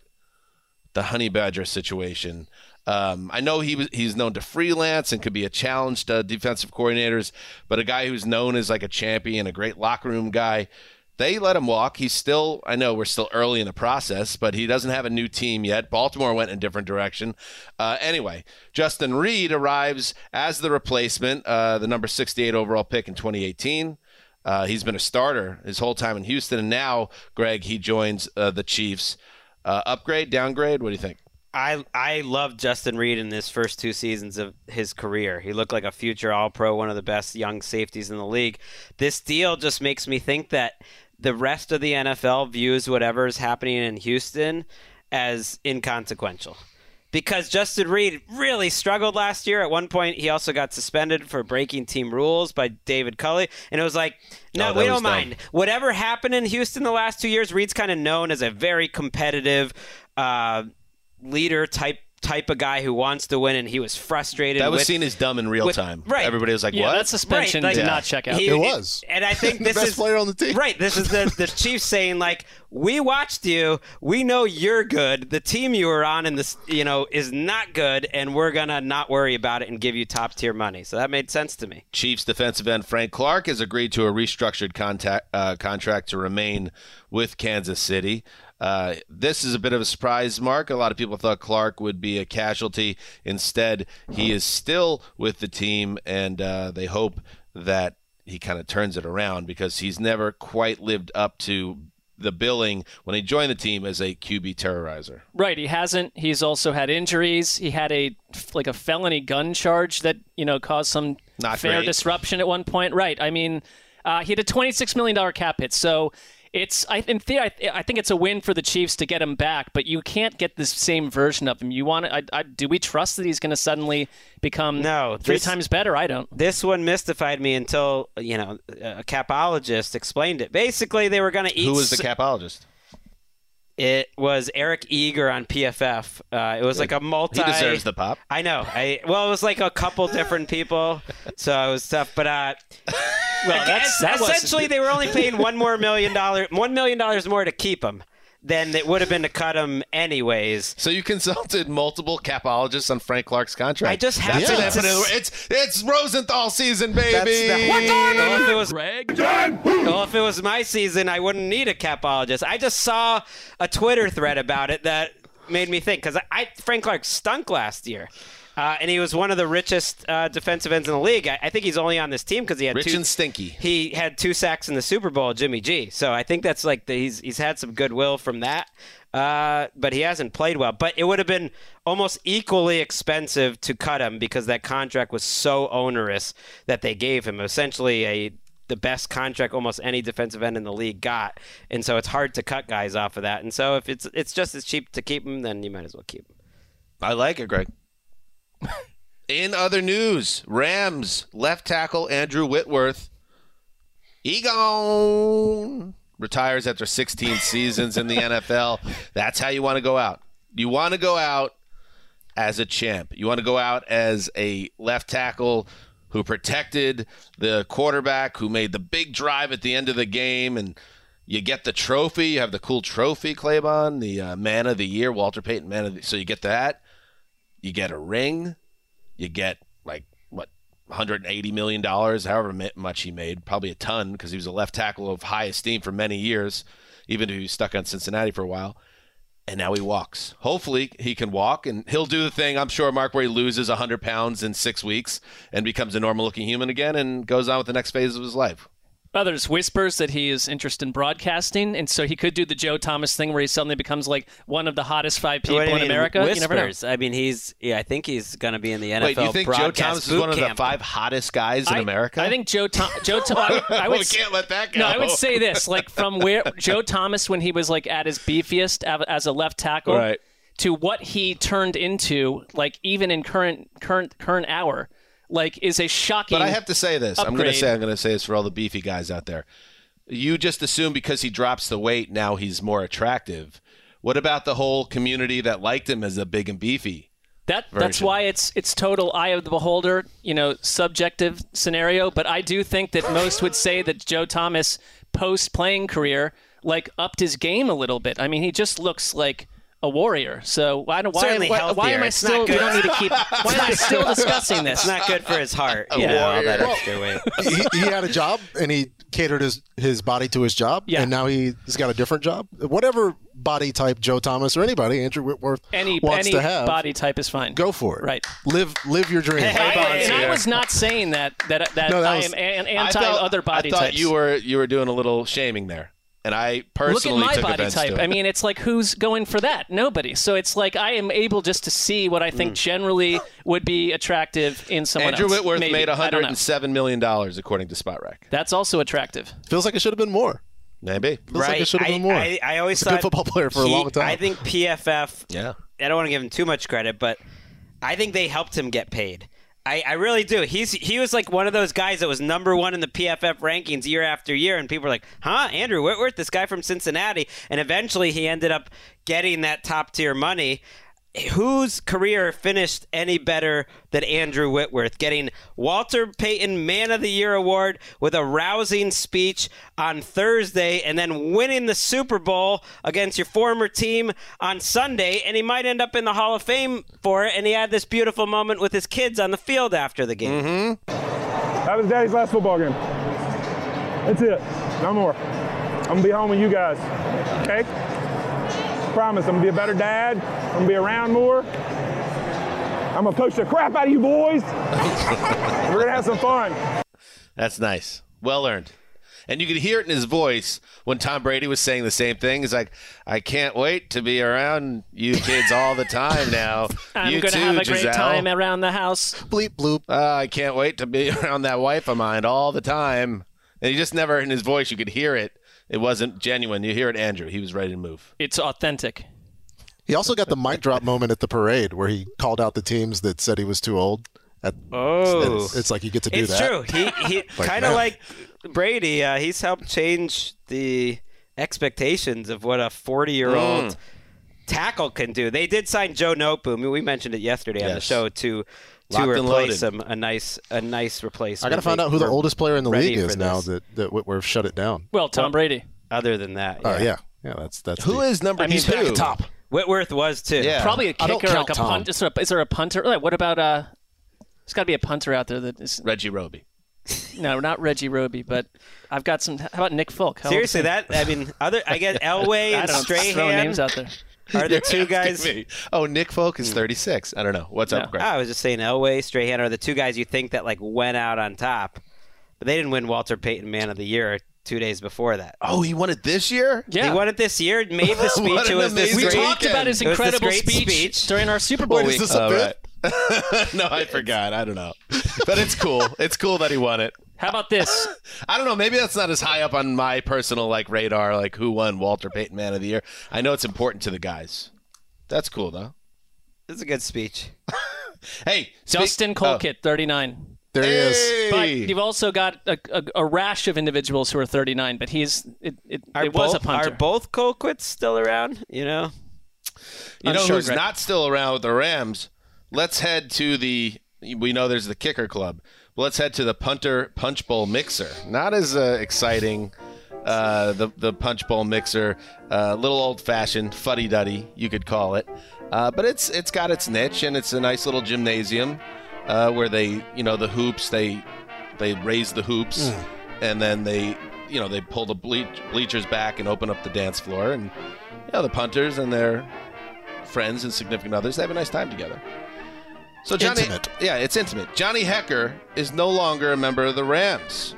the Honey Badger situation. I know he's known to freelance and could be a challenge to defensive coordinators, but a guy who's known as like a champion, a great locker room guy. They let him walk. He's still, I know we're still early in the process, but he doesn't have a new team yet. Baltimore went in a different direction. Anyway, Justin Reid arrives as the replacement, the number 68 overall pick in 2018. He's been a starter his whole time in Houston, and now, Greg, he joins the Chiefs. Upgrade, downgrade, what do you think? I love Justin Reid in his first 2 seasons of his career. He looked like a future All-Pro, one of the best young safeties in the league. This deal just makes me think that the rest of the NFL views whatever is happening in Houston as inconsequential. Because Justin Reid really struggled last year. At one point, he also got suspended for breaking team rules by David Culley. And it was like, no, we don't mind. Whatever happened in Houston the last 2 years, Reid's kind of known as a very competitive leader type of guy who wants to win, and he was frustrated. That was seen as dumb in real time. Right. Everybody was like, what? That suspension did not check out. It was. And I think this is the best player on the team. Right. This is the Chiefs saying, like, we watched you. We know you're good. The team you were on in this, is not good, and we're going to not worry about it and give you top-tier money. So that made sense to me. Chiefs defensive end Frank Clark has agreed to a restructured contract to remain with Kansas City. This is a bit of a surprise, Mark. A lot of people thought Clark would be a casualty. Instead, he is still with the team, and they hope that he kind of turns it around because he's never quite lived up to the billing when he joined the team as a QB terrorizer. Right, he hasn't. He's also had injuries. He had a felony gun charge that caused some disruption at one point. Right. I mean, he had a $26 million cap hit, so. I think it's a win for the Chiefs to get him back, but you can't get the same version of him. Do we trust that he's going to suddenly become three times better? I don't. This one mystified me until a capologist explained it. Basically, they were going to eat. Who was the capologist? It was Eric Eager on PFF. It was like a multi. He deserves the pop. I know. It was like a couple different people, so it was tough. But essentially they were only paying $1 million more to keep him than it would have been to cut him anyways. So you consulted multiple capologists on Frank Clark's contract. I just happened to. It's Rosenthal season, baby. What's on? If it was my season, I wouldn't need a capologist. I just saw a Twitter thread about it that made me think because Frank Clark stunk last year. And he was one of the richest defensive ends in the league. I think he's only on this team because he had rich and stinky. He had 2 sacks in the Super Bowl, Jimmy G. So I think that's like he's had some goodwill from that, but he hasn't played well. But it would have been almost equally expensive to cut him because that contract was so onerous that they gave him essentially the best contract almost any defensive end in the league got. And so it's hard to cut guys off of that. And so if it's just as cheap to keep him, then you might as well keep him. I like it, Greg. In other news, Rams left tackle Andrew Whitworth, he gone, retires after 16 seasons in the NFL. That's how you want to go out. You want to go out as a champ. You want to go out as a left tackle who protected the quarterback, who made the big drive at the end of the game, and you get the trophy. You have the cool trophy, Claybon, the Man of the Year, Walter Payton Man of the Year. So you get that. You get a ring. You get, like, what, $180 million, however much he made, probably a ton, because he was a left tackle of high esteem for many years, even if he was stuck on Cincinnati for a while. And now he walks. Hopefully he can walk, and he'll do the thing, I'm sure, Mark, where he loses 100 pounds in 6 weeks and becomes a normal-looking human again and goes on with the next phase of his life. Well, there's whispers that he is interested in broadcasting, and so he could do the Joe Thomas thing where he suddenly becomes like one of the hottest five people in America. Whispers. You never know. I mean, I think he's going to be in the NFL. Wait, do you think Joe Thomas is one of the five hottest guys in America? I think Joe Thomas. We can't let that go. No, I would say this: like from where Joe Thomas, when he was like at his beefiest as a left tackle, right, to what he turned into, like even in current hour. Like, is a shocking upgrade. But I have to say this. I'm going to say this for all the beefy guys out there. You just assume because he drops the weight, now he's more attractive. What about the whole community that liked him as a big and beefy? That's why it's total eye of the beholder, you know, subjective scenario. But I do think that most would say that Joe Thomas, post-playing career, like, upped his game a little bit. I mean, he just looks like a warrior. So why am I still? We don't need to keep. Why am I still discussing this? It's not good for his heart. All that extra weight. He had a job and he catered his body to his job, and now he's got a different job. Whatever body type Joe Thomas or anybody, Andrew Whitworth, wants to have, body type is fine. Go for it. Right. Live your dream. I was not saying that I am anti other body types. I thought you were doing a little shaming there. And I personally took offense to it. Look at my body type. I mean, it's like, who's going for that? Nobody. So it's like, I am able just to see what I think generally would be attractive in someone else. Andrew Whitworth made $107 million, according to SpotRec. That's also attractive. Feels like it should have been more. Maybe. Feels like it should have been more. I always thought a good football player for a long time. I think PFF, I don't want to give him too much credit, but I think they helped him get paid. I really do. He was like one of those guys that was number one in the PFF rankings year after year, and people were like, huh, Andrew Whitworth, this guy from Cincinnati. And eventually he ended up getting that top-tier money. Whose career finished any better than Andrew Whitworth, getting Walter Payton Man of the Year award with a rousing speech on Thursday and then winning the Super Bowl against your former team on Sunday, and he might end up in the Hall of Fame for it, and he had this beautiful moment with his kids on the field after the game. That was Daddy's last football game. That's it. No more. I'm going to be home with you guys, okay? Promise, I'm gonna be a better dad. I'm gonna be around more. I'm gonna coach the crap out of you boys. We're gonna have some fun. That's nice. Well earned. And you could hear it in his voice when Tom Brady was saying the same thing. He's like, I can't wait to be around you kids all the time now. I'm going to have a Giselle. Great time around the house. Bleep, bloop. I can't wait to be around that wife of mine all the time. And he just never, in his voice, you could hear it. It wasn't genuine. You hear it, Andrew. He was ready to move. It's authentic. He also got the mic drop moment at the parade where he called out the teams that said he was too old. It's like you get to do that. It's true. He kind of like Brady. He's helped change the expectations of what a 40-year-old tackle can do. They did sign Joe Noteboom. I mean, we mentioned it yesterday on the show to replace him, a nice replacement. I got to find out who the oldest player in the league is now that Whitworth shut it down. Well, Tom Brady. Other than that, that's who is number two. He's back at top. Whitworth was too. Yeah. Probably a kicker, like a punter. Is there a punter? What about there's got to be a punter out there that is Reggie Roby. No, not Reggie Roby, but I've got some. How about Nick Folk? Seriously, I guess Elway and Strahan. Throwing names out there. Are the two guys? Oh, Nick Folk is 36. I don't know. What's up, Greg? I was just saying Elway, Strahan are the two guys you think that like went out on top, but they didn't win Walter Payton Man of the Year 2 days before that. Oh, he won it this year? Yeah. He won it this year, made the speech. We talked about his incredible speech during our Super Bowl week. Is this a bit? No, I forgot. I don't know. But it's cool. It's cool that he won it. How about this? I don't know. Maybe that's not as high up on my personal radar, who won Walter Payton Man of the Year. I know it's important to the guys. That's cool, though. It's a good speech. Hey, Justin Colquitt, 39. There he is. But you've also got a rash of individuals who are 39, but it was a punter. Are both Colquitts still around? You know? Who's not still around with the Rams? Let's head to we know there's the kicker club. Let's head to the punter punch bowl mixer. Not as exciting. The punch bowl mixer, little old-fashioned, fuddy-duddy, you could call it. But it's got its niche, and it's a nice little gymnasium where they, the hoops, they raise the hoops, and then they, they pull the bleachers back and open up the dance floor. And, the punters and their friends and significant others, they have a nice time together. So it's intimate. Johnny Hekker is no longer a member of the Rams.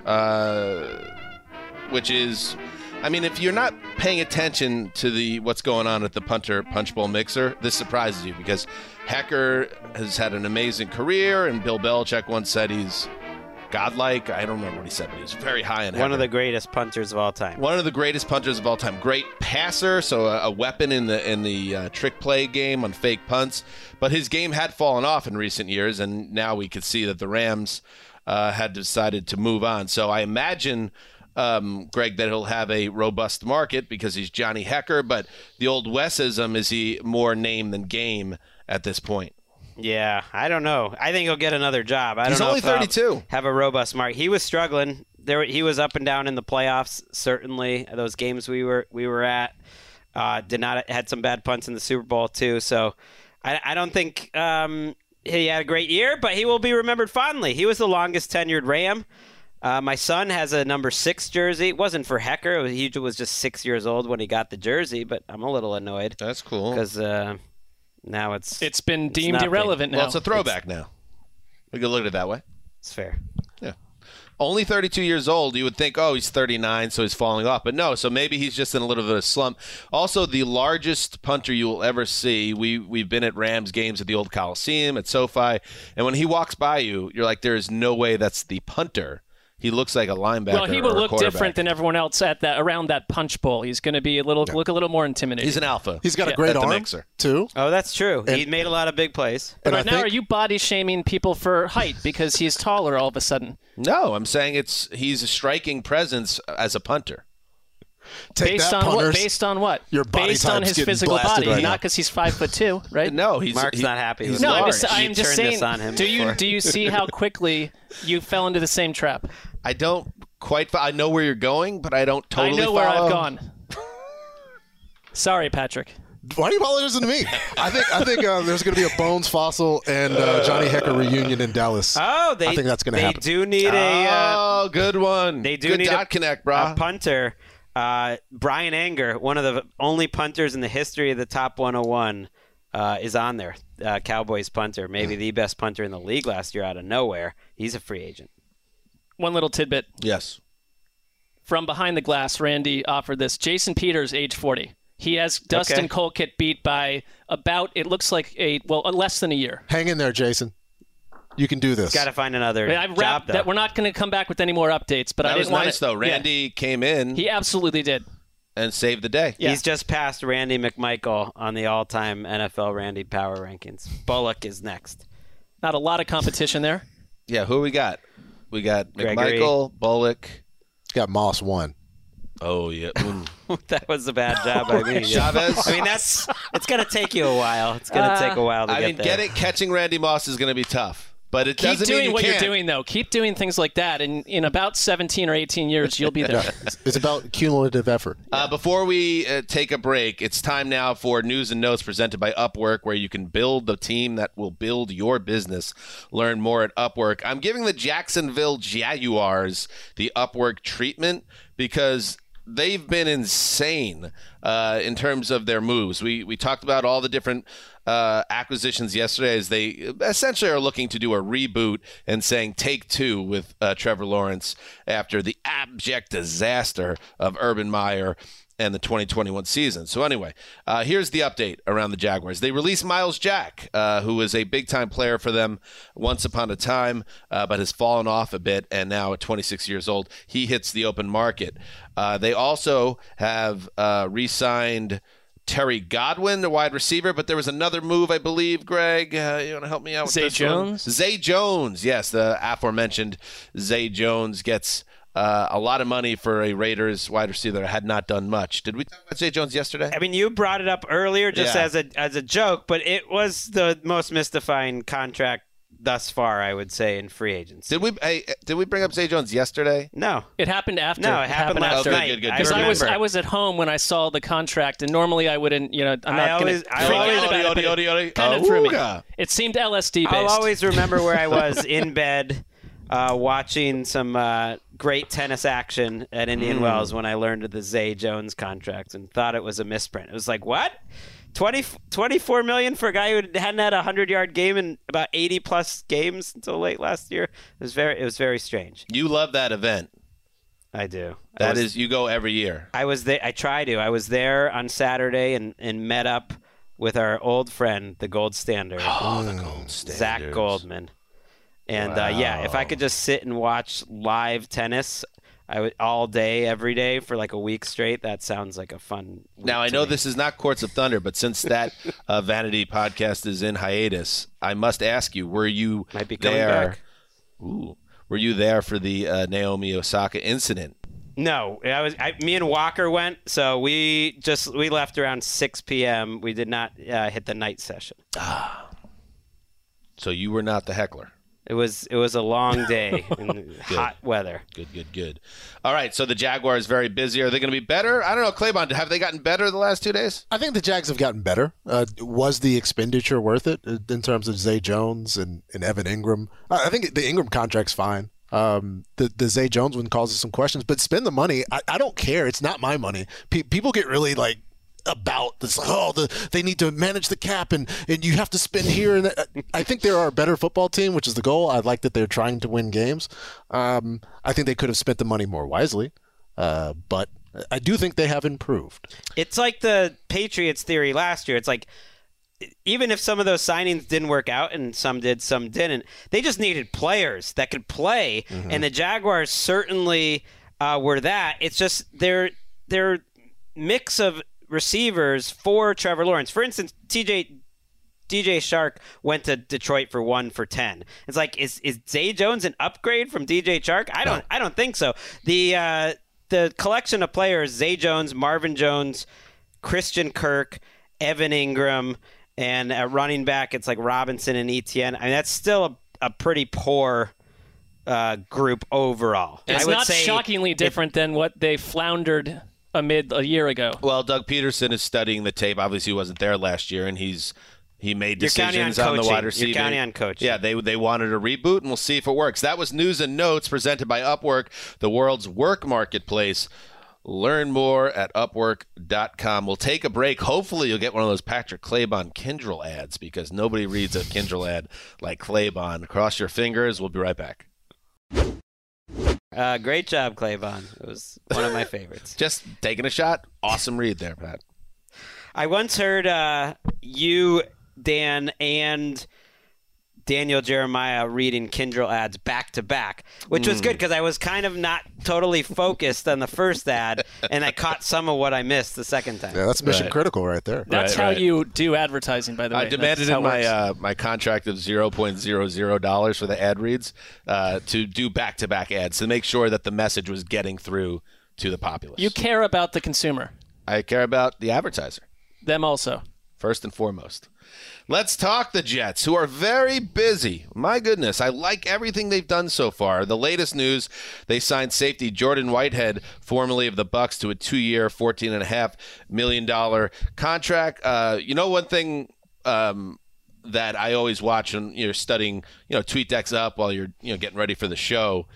Which is, if you're not paying attention to what's going on at the punter punch bowl mixer, this surprises you because Hekker has had an amazing career, and Bill Belichick once said he's godlike. I don't remember what he said, but he's very high in Hekker. One of the greatest punters of all time. Great passer, so a weapon in the trick play game on fake punts. But his game had fallen off in recent years, and now we could see that the Rams had decided to move on. So I imagine, Greg, that he'll have a robust market because he's Johnny Hekker, but the old Wesism, is he more name than game at this point? Yeah, I don't know. I think he'll get another job. He's only 32. Have a robust market. He was struggling. He was up and down in the playoffs. Certainly, those games we were at had some bad punts in the Super Bowl too. So I don't think he had a great year, but he will be remembered fondly. He was the longest tenured Ram. My son has a number 6 jersey. It wasn't for Hekker. He was just 6 years old when he got the jersey, but I'm a little annoyed. That's cool. Because now it's been deemed irrelevant now. Well, it's a throwback now. We could look at it that way. It's fair. Yeah. Only 32 years old, you would think, oh, he's 39, so he's falling off. But no, so maybe he's just in a little bit of a slump. Also, the largest punter you will ever see. We've been at Rams games at the old Coliseum, at SoFi, and when he walks by you, you're like, there is no way that's the punter. He looks like a linebacker. Well, he will look different than everyone else around that punch bowl. He's going to be look a little more intimidating. He's an alpha. He's got a great arm too. Oh, that's true. He made a lot of big plays. But right now, are you body shaming people for height because he's taller all of a sudden? No, I'm saying he's a striking presence as a punter. Based on what? Your body based on his physical body, right, not because he's 5'2", right? No, Mark's not happy with large. I'm just saying. This on him do you see how quickly you fell into the same trap? I don't quite. I know where you're going, but I don't totally follow. I know where I've gone. Sorry, Patrick. Why do you apologizing to me? I think there's going to be a Bones Fossil and Johnny Hekker reunion in Dallas. Oh, I think that's going to happen. They do need a good one. They do good need dot connect, bro. A punter. Brian Anger, one of the only punters in the history of the top 101, is on there. Cowboys punter, maybe the best punter in the league last year out of nowhere. He's a free agent. One little tidbit. Yes. From behind the glass, Randy offered this. Jason Peters, age 40. He has Dustin Colquitt beat by less than a year. Hang in there, Jason. You can do this. Got to find another job, though. We're not going to come back with any more updates. But that was nice, though. Randy came in. He absolutely did. And saved the day. Yeah. He's just passed Randy McMichael on the all-time NFL Randy Power Rankings. Bullock is next. Not a lot of competition there. Yeah, who we got? We got Gregory. McMichael, Bullock. Got Moss 1. Oh, yeah. That was a bad job by me. Chavez. It's going to take you a while. It's going to take a while to get there. Catching Randy Moss is going to be tough. But it doesn't mean you can't. Keep doing what you're doing, though. Keep doing things like that. And in about 17 or 18 years, you'll be there. It's about cumulative effort. Before we take a break, it's time now for News and Notes presented by Upwork, where you can build the team that will build your business. Learn more at Upwork. I'm giving the Jacksonville Jaguars the Upwork treatment because they've been insane in terms of their moves. We talked about all the different acquisitions yesterday as they essentially are looking to do a reboot and saying take two with Trevor Lawrence after the abject disaster of Urban Meyer and the 2021 season. So anyway, here's the update around the Jaguars. They released Miles Jack, who was a big-time player for them once upon a time, but has fallen off a bit, and now at 26 years old, he hits the open market. They also have re-signed Terry Godwin, the wide receiver, but there was another move, I believe, Greg. You want to help me out with Zay Jones? One? Zay Jones, yes, the aforementioned Zay Jones gets a lot of money for a Raiders wide receiver that had not done much. Did we talk about Zay Jones yesterday? I mean, you brought it up earlier just as a joke, but it was the most mystifying contract thus far, I would say, in free agency. Did we bring up Zay Jones yesterday? No. It happened after. No, it happened after. Oh, good. Because I was at home when I saw the contract, and normally I wouldn't, you know, I'm not going to kind of threw me. It seemed LSD-based. I'll always remember where I was in bed watching some great tennis action at Indian Wells when I learned of the Zay Jones contract and thought it was a misprint. It was like, what? $24 million for a guy who hadn't had a 100-yard game in about 80-plus games until late last year. It was very strange. You love that event. I do. You go every year. I was there. I try to. I was there on Saturday and met up with our old friend, the Gold Standard. Oh, the Gold Standard. Zach Goldman. And, if I could just sit and watch live tennis all day, every day for like a week straight. That sounds like a fun. Now, I know this is not Courts of Thunder, but since that Vanity podcast is in hiatus, I must ask you: Might be coming back. Ooh, were you there for the Naomi Osaka incident? No, I was. Me and Walker went, so we left around 6 p.m. We did not hit the night session. Ah, so you were not the heckler. It was a long day in hot weather. Good. All right, so the Jaguars very busy. Are they going to be better? I don't know, Claybon, have they gotten better the last 2 days? I think the Jags have gotten better. Was the expenditure worth it in terms of Zay Jones and Evan Engram? I think the Engram contract's fine. The Zay Jones one causes some questions, but spend the money. I don't care. It's not my money. People get really like, about this, they need to manage the cap and you have to spend here. And I think they're a better football team, which is the goal. I like that they're trying to win games. I think they could have spent the money more wisely, but I do think they have improved. It's like the Patriots theory last year. It's like even if some of those signings didn't work out and some did, some didn't, they just needed players that could play. Mm-hmm. And the Jaguars certainly were that. It's just their mix of receivers for Trevor Lawrence. For instance, DJ Chark went to Detroit for 1 for 10. It's like, is Zay Jones an upgrade from DJ Chark? I don't think so. The collection of players, Zay Jones, Marvin Jones, Christian Kirk, Evan Engram, and a running back, it's like Robinson and Etienne. I mean, that's still a pretty poor group overall. It's not shockingly different than what they floundered amid a year ago. Well, Doug Peterson is studying the tape. Obviously, he wasn't there last year, and he made decisions on the wide receiver. You're counting on coaching. Yeah, they wanted a reboot, and we'll see if it works. That was News and Notes presented by Upwork, the world's work marketplace. Learn more at Upwork.com. We'll take a break. Hopefully, you'll get one of those Patrick Claybon Kindrel ads because nobody reads a Kindrel ad like Claybon. Cross your fingers. We'll be right back. Great job, Claybon. It was one of my favorites. Just taking a shot. Awesome read there, Pat. I once heard you, Dan, and Daniel Jeremiah reading Kindrel ads back-to-back, which was good because I was kind of not totally focused on the first ad, and I caught some of what I missed the second time. Yeah, that's mission critical right there. That's how you do advertising, by the way. I demanded in my contract of $0.00 for the ad reads to do back-to-back ads to make sure that the message was getting through to the populace. You care about the consumer. I care about the advertiser. Them also. First and foremost. Let's talk the Jets, who are very busy. My goodness, I like everything they've done so far. The latest news, they signed safety Jordan Whitehead, formerly of the Bucks, to a 2-year, $14.5 million contract. You know, one thing that I always watch when you're studying, you know, tweet decks up while you're getting ready for the show,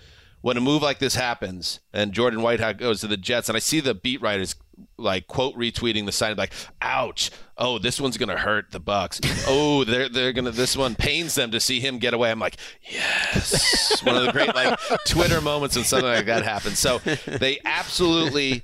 when a move like this happens and Jordan Whitehead goes to the Jets, and I see the beat writers like quote retweeting the sign like, ouch, oh, this one's gonna hurt the Bucks. Oh, they're gonna, this one pains them to see him get away. I'm like, yes. One of the great like Twitter moments when something like that happens. So they absolutely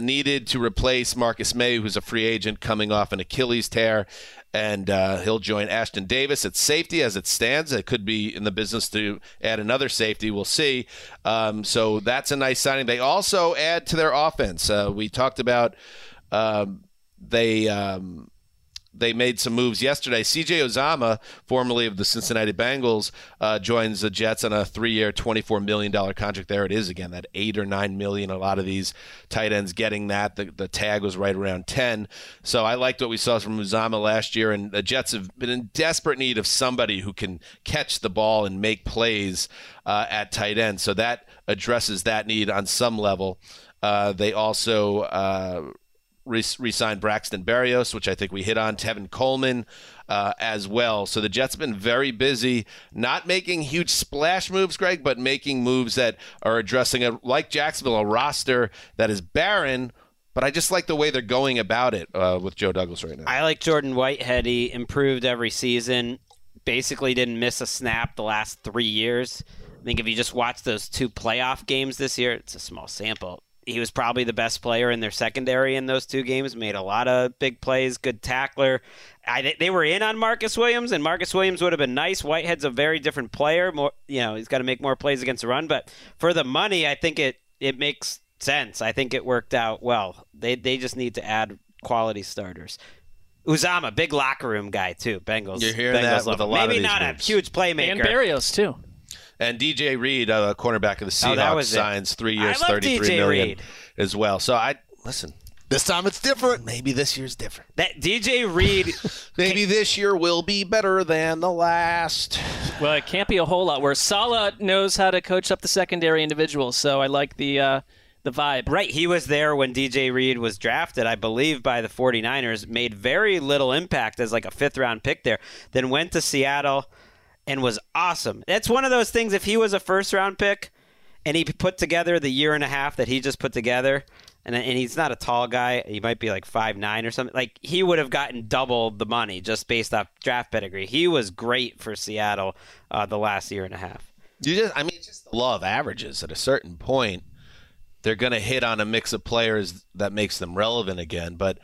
needed to replace Marcus May, who's a free agent coming off an Achilles tear, and he'll join Ashton Davis at safety. As it stands, it could be in the business to add another safety. We'll see. So that's a nice signing. They also add to their offense. We talked about They made some moves yesterday. CJ Uzomah, formerly of the Cincinnati Bengals, joins the Jets on a 3-year, $24 million contract. There it is again, that $8 or $9 million. A lot of these tight ends getting that. The tag was right around 10. So I liked what we saw from Uzomah last year, and the Jets have been in desperate need of somebody who can catch the ball and make plays at tight end. So that addresses that need on some level. They also re-signed Braxton Berrios, which I think we hit on, Tevin Coleman as well. So the Jets have been very busy, not making huge splash moves, Greg, but making moves that are addressing, like Jacksonville, a roster that is barren. But I just like the way they're going about it with Joe Douglas right now. I like Jordan Whitehead. He improved every season, basically didn't miss a snap the last 3 years. I think if you just watch those two playoff games this year, it's a small sample. He was probably the best player in their secondary in those two games, made a lot of big plays, good tackler. They were in on Marcus Williams, and Marcus Williams would have been nice. Whitehead's a very different player. More, you know, he's got to make more plays against the run. But for the money, I think it makes sense. I think it worked out well. They just need to add quality starters. Uzomah, big locker room guy, too. Bengals. You're hearing Bengals that with a lot maybe of not moves. A huge playmaker. And Berrios, too. And DJ Reed, cornerback of the Seahawks, signs 3 years, $33 million as well. So listen. This time it's different. Maybe this year's different. That DJ Reed. Maybe this year will be better than the last. Well, it can't be a whole lot worse. Saleh knows how to coach up the secondary individuals, so I like the vibe. Right. He was there when DJ Reed was drafted, I believe, by the 49ers. Made very little impact as like a fifth-round pick there. Then went to Seattle and was awesome. That's one of those things. If he was a first-round pick and he put together the year and a half that he just put together, and he's not a tall guy, he might be like 5'9" or something, like he would have gotten double the money just based off draft pedigree. He was great for Seattle the last year and a half. It's just the law of averages. At a certain point, they're going to hit on a mix of players that makes them relevant again, but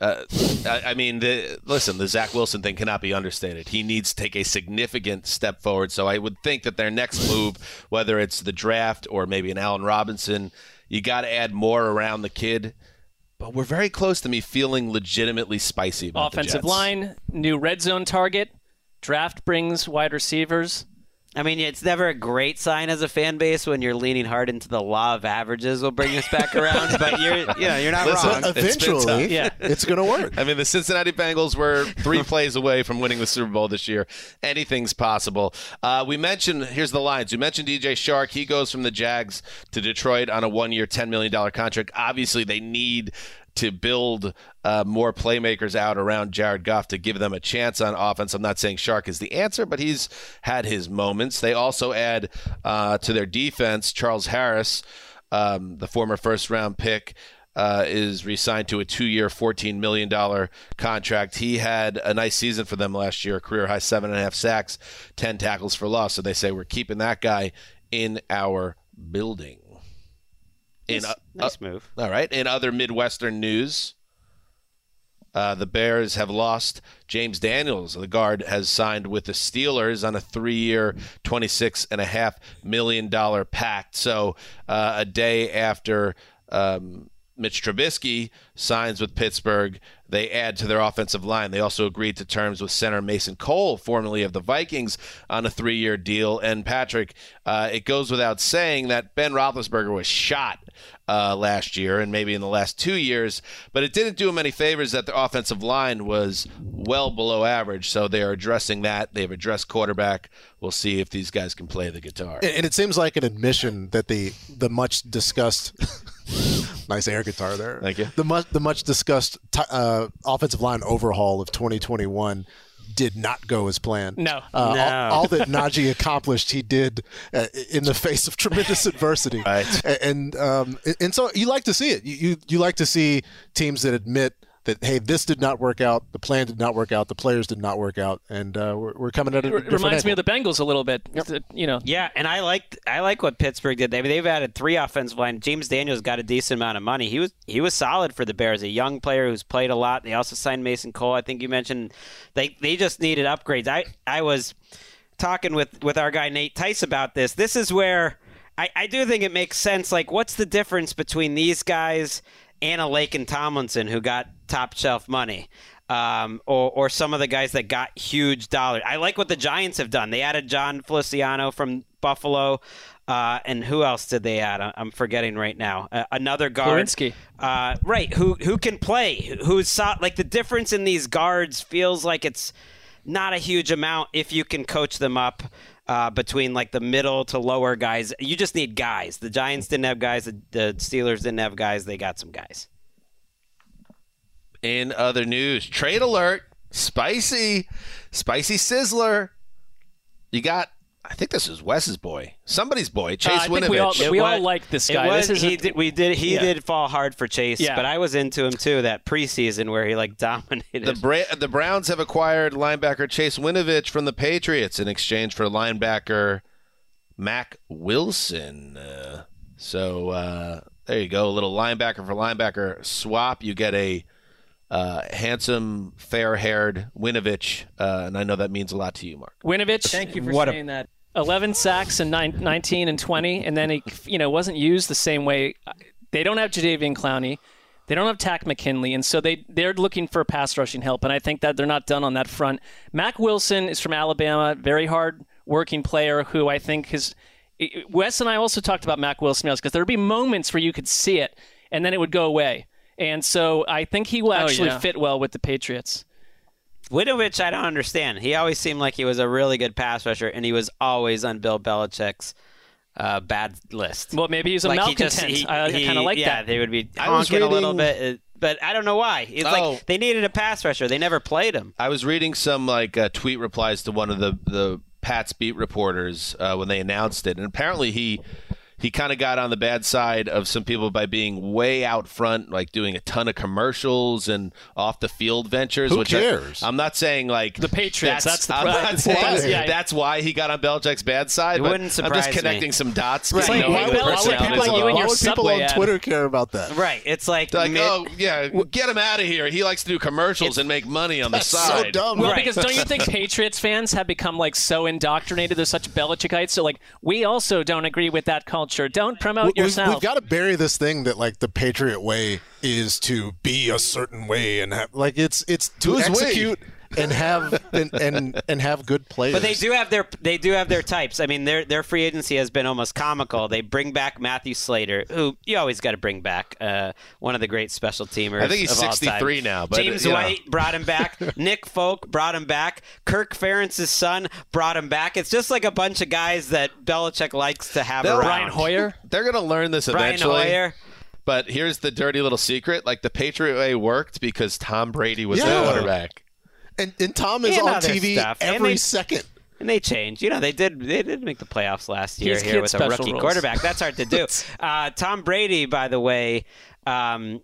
listen, the Zach Wilson thing cannot be understated. He needs to take a significant step forward. So I would think that their next move, whether it's the draft or maybe an Allen Robinson, you got to add more around the kid. But we're very close to me feeling legitimately spicy about the Jets. Offensive line, new red zone target, draft brings wide receivers. I mean, it's never a great sign as a fan base when you're leaning hard into the law of averages will bring us back around, but you're not wrong. Eventually, it's going to work. I mean, the Cincinnati Bengals were 3 plays away from winning the Super Bowl this year. Anything's possible. Here's the lines. We mentioned DJ Chark. He goes from the Jags to Detroit on a 1-year, $10 million contract. Obviously, they need to build more playmakers out around Jared Goff to give them a chance on offense. I'm not saying Chark is the answer, but he's had his moments. They also add to their defense Charles Harris, the former first-round pick, is re-signed to a 2-year, $14 million contract. He had a nice season for them last year, career-high 7.5 sacks, 10 tackles for loss. So they say we're keeping that guy in our building. Nice move. All right. In other Midwestern news, the Bears have lost James Daniels. The guard has signed with the Steelers on a 3-year, $26.5 million pact. So a day after Mitch Trubisky signs with Pittsburgh, they add to their offensive line. They also agreed to terms with center Mason Cole, formerly of the Vikings, on a 3-year deal. And, Patrick, it goes without saying that Ben Roethlisberger was shot last year and maybe in the last 2 years, but it didn't do him any favors that the offensive line was well below average, so they are addressing that. They've addressed quarterback. We'll see if these guys can play the guitar. And it seems like an admission that the much-discussed nice air guitar there. Thank you. The much-discussed offensive line overhaul of 2021 did not go as planned. No. All that Najee accomplished, he did in the face of tremendous adversity. Right. And so you like to see it. You like to see teams that admit that, hey, this did not work out, the plan did not work out, the players did not work out, and we're coming at it. It reminds me of the Bengals a little bit. Yep. Yeah, and I like what Pittsburgh did. They've added 3 offensive line. James Daniels got a decent amount of money. He was solid for the Bears, a young player who's played a lot. They also signed Mason Cole. I think you mentioned they just needed upgrades. I was talking with our guy Nate Tice about this. This is where I do think it makes sense. Like, what's the difference between these guys Anna Lake and Tomlinson, who got top shelf money, or some of the guys that got huge dollars. I like what the Giants have done. They added John Feliciano from Buffalo. And who else did they add? I'm forgetting right now. Another guard. Right, who can play. Like, the difference in these guards feels like it's not a huge amount if you can coach them up between, like, the middle to lower guys. You just need guys. The Giants didn't have guys. The Steelers didn't have guys. They got some guys. In other news, trade alert. Spicy Sizzler. You got... I think this is Wes's boy. Somebody's boy, Chase Winovich. We all like this guy. He did fall hard for Chase, but I was into him too that preseason where he like dominated. The Browns have acquired linebacker Chase Winovich from the Patriots in exchange for linebacker Mac Wilson. So there you go, a little linebacker for linebacker swap. You get a handsome, fair-haired Winovich, and I know that means a lot to you, Mark. Winovich, thank you for saying that. 11 sacks in 19 and 20, and then he, wasn't used the same way. They don't have Jadeveon Clowney, they don't have Tack McKinley, and so they're looking for pass rushing help. And I think that they're not done on that front. Mac Wilson is from Alabama, very hard working player who I think is. Wes and I also talked about Mac Wilson because there'd be moments where you could see it, and then it would go away. And so I think he will actually fit well with the Patriots. Winovich, I don't understand. He always seemed like he was a really good pass rusher, and he was always on Bill Belichick's bad list. Well, maybe he's a malcontent. I kind of like that. They would be honking a little bit, but I don't know why. It's like they needed a pass rusher. They never played him. I was reading some tweet replies to one of the Pats beat reporters when they announced it, and apparently he kind of got on the bad side of some people by being way out front, like doing a ton of commercials and off-the-field ventures. Who cares? I'm not saying like the Patriots. That's why he got on Belichick's bad side. I'm just connecting some dots. Right. Why would people on Twitter care about that? Right. It's get him out of here. He likes to do commercials and make money on the side. So dumb. Well, because don't you think Patriots fans have become like so indoctrinated? They're such Belichickites. So like we also don't agree with that culture. Don't promote yourself. We've got to bury this thing that like the Patriot way is to be a certain way and have, like it's to execute and have and have good players. But they do have their types. I mean their free agency has been almost comical. They bring back Matthew Slater, who you always got to bring back, one of the great special teamers. I think he's 63 now. But James White brought him back. Nick Folk brought him back. Kirk Ferentz's son brought him back. It's just like a bunch of guys that Belichick likes to have around. Brian Hoyer. They're gonna learn this eventually. Brian Hoyer. But here's the dirty little secret: like the Patriot way worked because Tom Brady was the quarterback. And Tom is on TV every second. And they change. They did make the playoffs last year here with a rookie quarterback. That's hard to do. Tom Brady, by the way, famously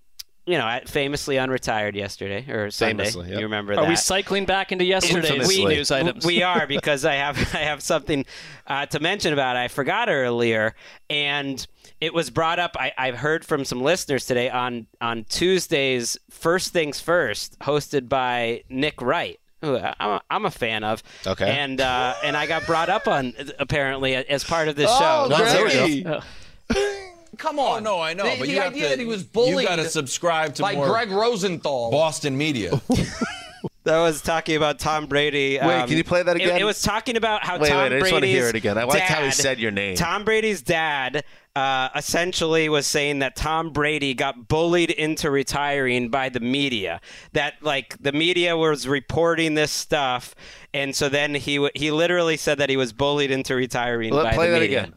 unretired yesterday or Sunday. Famously, yep. You remember that. Are we cycling back into yesterday's news items? We are because I have something to mention about it. I forgot earlier, and it was brought up. I've heard from some listeners today on Tuesday's First Things First, hosted by Nick Wright, who I'm a fan of. Okay. And I got brought up on apparently as part of this show. Come on. Oh, no, I know. But the idea that he was bullied. You got to subscribe to like more Gregg Rosenthal. Boston media. That was talking about Tom Brady. Wait, can you play that again? It was talking about how Tom Brady's dad. I just want to hear it again. I liked how he said your name. Tom Brady's dad essentially was saying that Tom Brady got bullied into retiring by the media. That like the media was reporting this stuff, and so then he literally said that he was bullied into retiring by the media. Play that again.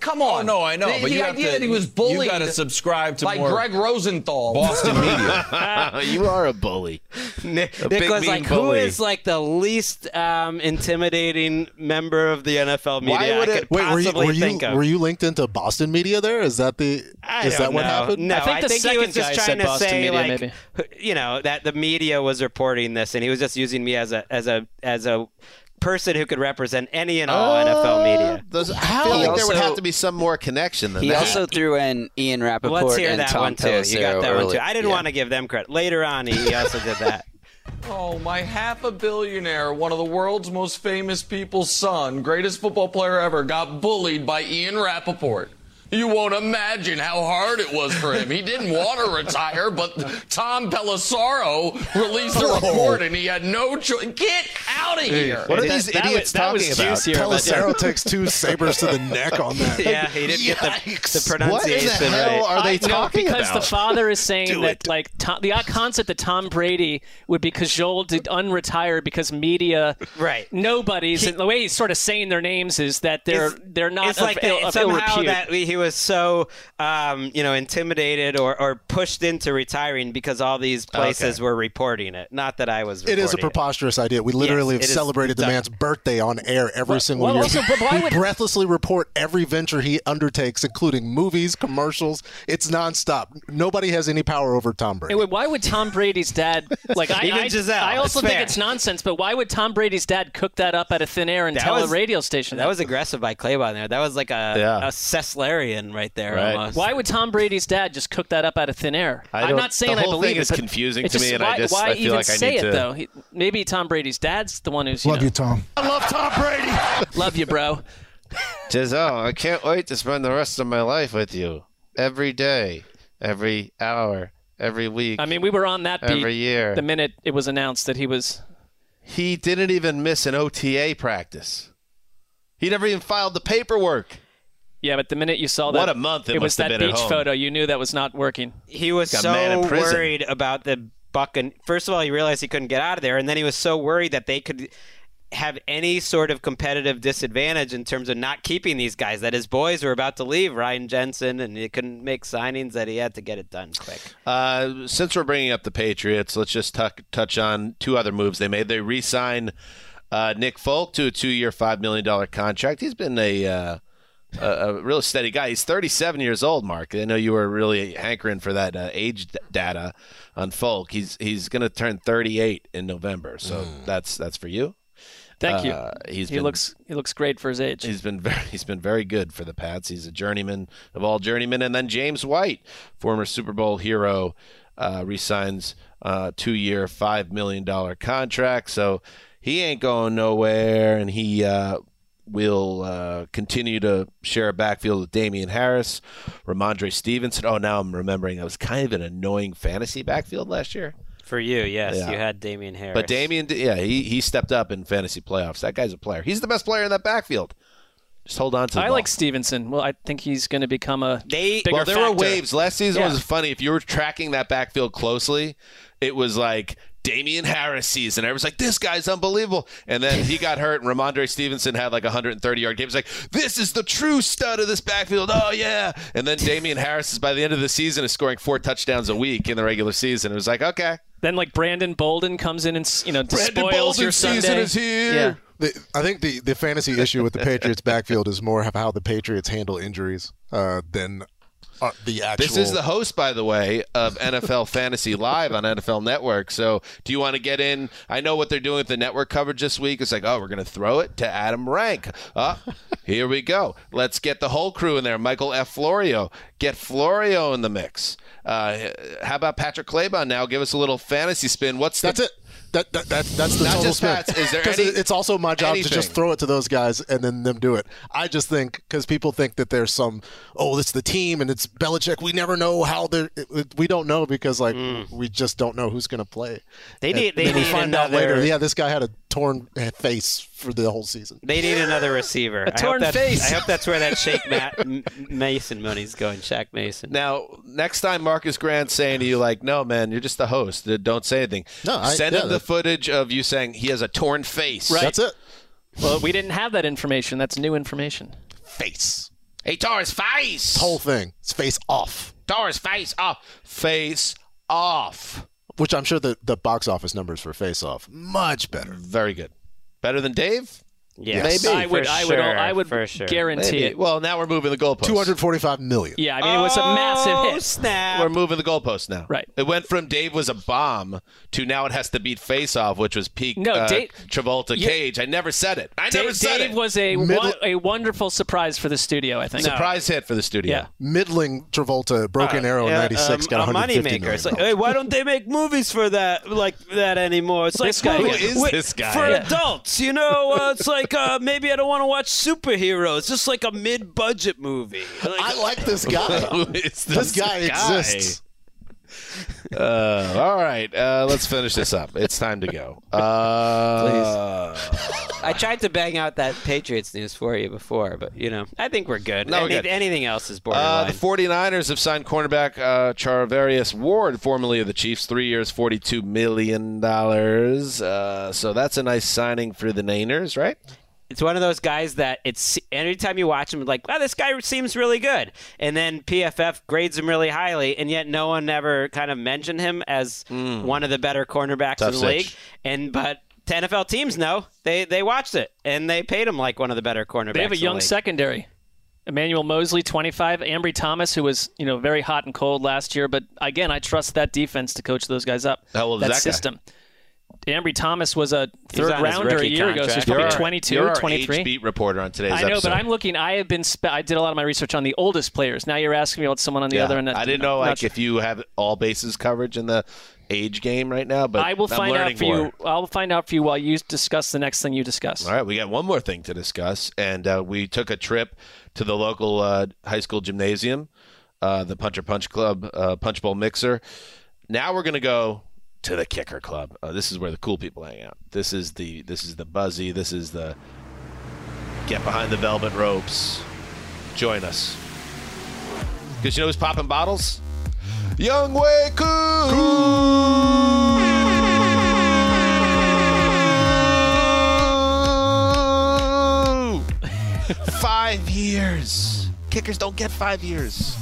Come on. Oh, no, I know. But the idea that he was bullied. You got to subscribe to more Gregg Rosenthal. Boston media. You are a bully. Nick was like, bully. Who is like the least intimidating member of the NFL media I could possibly think of? Were you linked into Boston media there? Is that what happened? No, I think he was just trying to say media, like, that the media was reporting this, and he was just using me as a person who could represent any and all NFL media. I feel like there would have to be some more connection than that. He also threw in Ian Rappaport and Tom Pelissero. You got that one too. I didn't want to give them credit. Later on, he also did that. Oh, my half a billionaire, one of the world's most famous people's son, greatest football player ever, got bullied by Ian Rappaport. You won't imagine how hard it was for him. He didn't want to retire, but Tom Pelissero released a report, and he had no choice. Get out of here. What are these idiots talking about? Pelissero takes two sabers to the neck on that. Yeah, he didn't get the pronunciation right. What in the hell are they talking about? Because the father is saying that, like, the odd concept that Tom Brady would be cajoled to unretire because media, nobodies, and the way he's sort of saying their names is that they're not. It's like somehow that he was so intimidated or pushed into retiring because all these places were reporting it. Not that I was reporting it. It is a preposterous idea. We literally have celebrated the man's birthday on air every single year. Also, we breathlessly report every venture he undertakes, including movies, commercials. It's nonstop. Nobody has any power over Tom Brady. Anyway, why would Tom Brady's dad Giselle? I also think it's nonsense, but why would Tom Brady's dad cook that up out of thin air and tell a radio station? That was aggressive by Claybon there. That was like a Sesslerian right there. Right. Almost. Why would Tom Brady's dad just cook that up out of thin air? I'm not saying I believe it. The whole thing is confusing to me, and I feel like I need to... Why even say it, though? Maybe Tom Brady's dad's the one who's... Love you, Tom. I love Tom Brady. Love you, bro. Giselle, I can't wait to spend the rest of my life with you. Every day, every hour, every week. I mean, we were on that beat every year. The minute it was announced that he was... He didn't even miss an OTA practice. He never even filed the paperwork. Yeah, but the minute you saw that, what a month it was, that beach photo, you knew that was not working. He was so worried about the Buccaneers. First of all, he realized he couldn't get out of there, and then he was so worried that they could have any sort of competitive disadvantage in terms of not keeping these guys, that his boys were about to leave, Ryan Jensen, and he couldn't make signings, that he had to get it done quick. Since we're bringing up the Patriots, let's just touch on two other moves they made. They re-signed Nick Folk to a 2-year, $5 million contract. He's been a real steady guy. He's 37 years old, Mark. I know you were really hankering for that age data on Folk. He's going to turn 38 in November, so that's for you. Thank you. He looks great for his age. He's been very good for the Pats. He's a journeyman of all journeymen. And then James White, former Super Bowl hero, re-signs a 2-year, $5 million contract. So he ain't going nowhere, and he will continue to share a backfield with Damian Harris, Ramondre Stevenson. Oh, now I'm remembering that was kind of an annoying fantasy backfield last year. For you, yes. Yeah. You had Damian Harris. But Damian, he stepped up in fantasy playoffs. That guy's a player. He's the best player in that backfield. Just hold on to the ball. I like Stevenson. Well, I think he's going to become bigger factor. Well, there were waves. Last season was funny. If you were tracking that backfield closely, it was like Damian Harris season. Everyone's like, this guy's unbelievable. And then he got hurt, and Ramondre Stevenson had like 130-yard game. It's like, this is the true stud of this backfield. Oh, yeah. And then Damian Harris is, by the end of the season, is scoring 4 touchdowns a week in the regular season. It was like, okay. Then, like, Brandon Bolden comes in and, despoils your Sunday. Brandon Bolden's season is here. Yeah. I think the fantasy issue with the Patriots backfield is more of how the Patriots handle injuries than the actual. This is the host, by the way, of NFL Fantasy Live on NFL Network. So do you want to get in? I know what they're doing with the network coverage this week. It's like, oh, we're going to throw it to Adam Rank. Here we go. Let's get the whole crew in there. Michael F. Florio. Get Florio in the mix. How about Patrick Claybon now? Give us a little fantasy spin. That's it. That's the total spin. It's also my job to just throw it to those guys and then them do it. I just think, because people think that there's it's the team and it's Belichick. We never know how they're – we don't know because, we just don't know who's going to play. They find out later. Yeah, this guy had a torn face for the whole season. They need another receiver. I hope that's where that Shaq Mason money's going, Shaq Mason. Now, next time Marcus Grant's saying to you, like, no, man, you're just the host. Don't say anything. No, Send him the footage of you saying he has a torn face. Right. That's it. Well, we didn't have that information. That's new information. Face. He tore his face. Whole thing. His face off. Tore his face off. Face off. Which I'm sure the box office numbers for Face Off, much better. Very good. Better than Dave? Yes. Maybe. I would guarantee it. Well, now we're moving the goalposts. $245 million. Yeah, I mean, it was a massive hit. Snap. We're moving the goalposts now. Right. It went from Dave was a bomb to now it has to beat Face Off, which was peak Travolta Cage. I never said it. I never said it. Dave was a wonderful surprise for the studio, I think. Surprise hit for the studio. Yeah. Middling Travolta, Broken Arrow in 96, got $150 million. It's like, hey, why don't they make movies for that anymore? It's like, who is this guy? For adults, it's like, like, maybe I don't want to watch superheroes. Just like a mid-budget movie. Like, I like this guy. this guy exists. All right, let's finish this up. It's time to go. Please. I tried to bang out that Patriots news for you before, but, you know, I think we're good. No, we're good. Anything else is boring. The 49ers have signed cornerback Charvarius Ward, formerly of the Chiefs, 3 years, $42 million. So that's a nice signing for the Niners, right? It's one of those guys that it's anytime you watch him, like, wow, this guy seems really good. And then PFF grades him really highly, and yet no one ever kind of mentioned him as one of the better cornerbacks in the league. But the NFL teams know. They watched it, and they paid him like one of the better cornerbacks. They have a young secondary. Emmanuel Mosley, 25. Ambry Thomas, who was very hot and cold last year. But, again, I trust that defense to coach those guys up. How old is that system? Guy? Ambry Thomas was a third rounder a year ago, so he's probably 22, 23. Age beat reporter on today's episode. I know, but I'm looking. I did a lot of my research on the oldest players. Now you're asking me about someone on the other end. I didn't know if you have all bases coverage in the age game right now, but I will find out for you. I'll find out for you while you discuss the next thing you discuss. All right, we got one more thing to discuss, and we took a trip to the local high school gymnasium, the Puncher Punch Club, Punch Bowl Mixer. Now we're gonna go to the Kicker Club. This is where the cool people hang out. This is the buzzy. This is the get behind the velvet ropes. Join us. Because you know who's popping bottles? Young Way Cool. 5 years. Kickers don't get 5 years.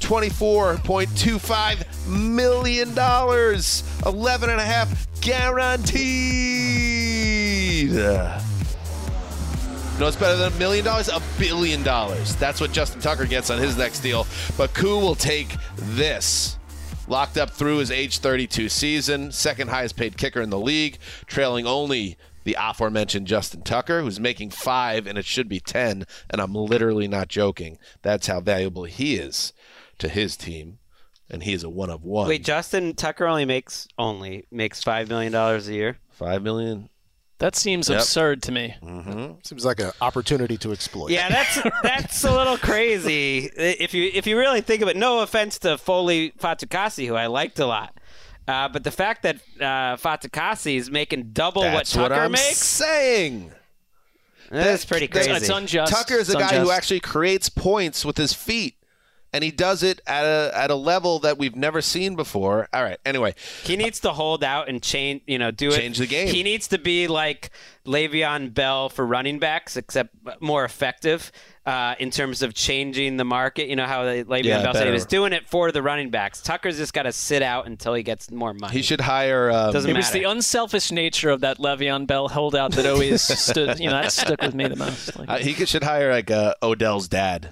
$24.25 million. $11.5 million guaranteed. No, it's better than $1 million, $1 billion. That's what Justin Tucker gets on his next deal. But Koo will take this. Locked up through his age 32 season, second highest paid kicker in the league, trailing only the aforementioned Justin Tucker, who's making $5 million, and it should be $10 million, and I'm literally not joking. That's how valuable he is to his team, and he is a one of one. Wait, Justin Tucker only makes $5 million a year. $5 million. That seems absurd to me. Mm-hmm. Seems like an opportunity to exploit. Yeah, that's a little crazy if you really think of it. No offense to Foley Fatukasi, who I liked a lot, but the fact that Fatukasi is making double what Tucker makes. That's what I'm saying. That's pretty crazy. It's unjust. Tucker is a guy who actually creates points with his feet. And he does it at a level that we've never seen before. All right. Anyway, he needs to hold out and change. Change the game. He needs to be like Le'Veon Bell for running backs, except more effective in terms of changing the market. You know how Le'Veon Bell said he was doing it for the running backs. Tucker's just got to sit out until he gets more money. He should hire. Doesn't matter. It was the unselfish nature of that Le'Veon Bell holdout that always stood. That stuck with me the most. Like, he should hire like Odell's dad.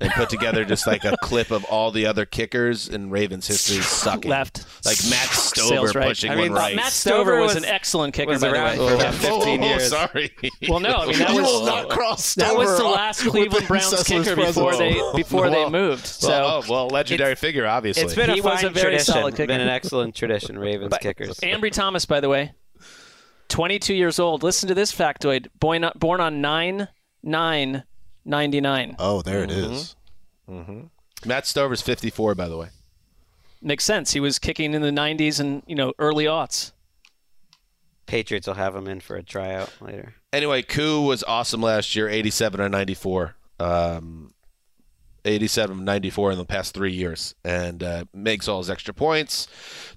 And put together just like a clip of all the other kickers in Ravens history sucking. Left. Like Matt Stover pushing one right. Matt Stover was an excellent kicker, by the way, for about 15 years. Sorry. Well, no, that was not cross. That was the last Cleveland Browns kicker before they moved. So, legendary figure, obviously. It's been a very solid kicker. Been an excellent tradition, Ravens kickers. Ambry Thomas, by the way, 22 years old. Listen to this factoid: born on 9/9/99. Oh, there it is. Mm-hmm. Matt Stover's 54, by the way. Makes sense. He was kicking in the 90s and early aughts. Patriots will have him in for a tryout later. Anyway, Koo was awesome last year, 87 or 94. 87 or 94 in the past 3 years, and makes all his extra points.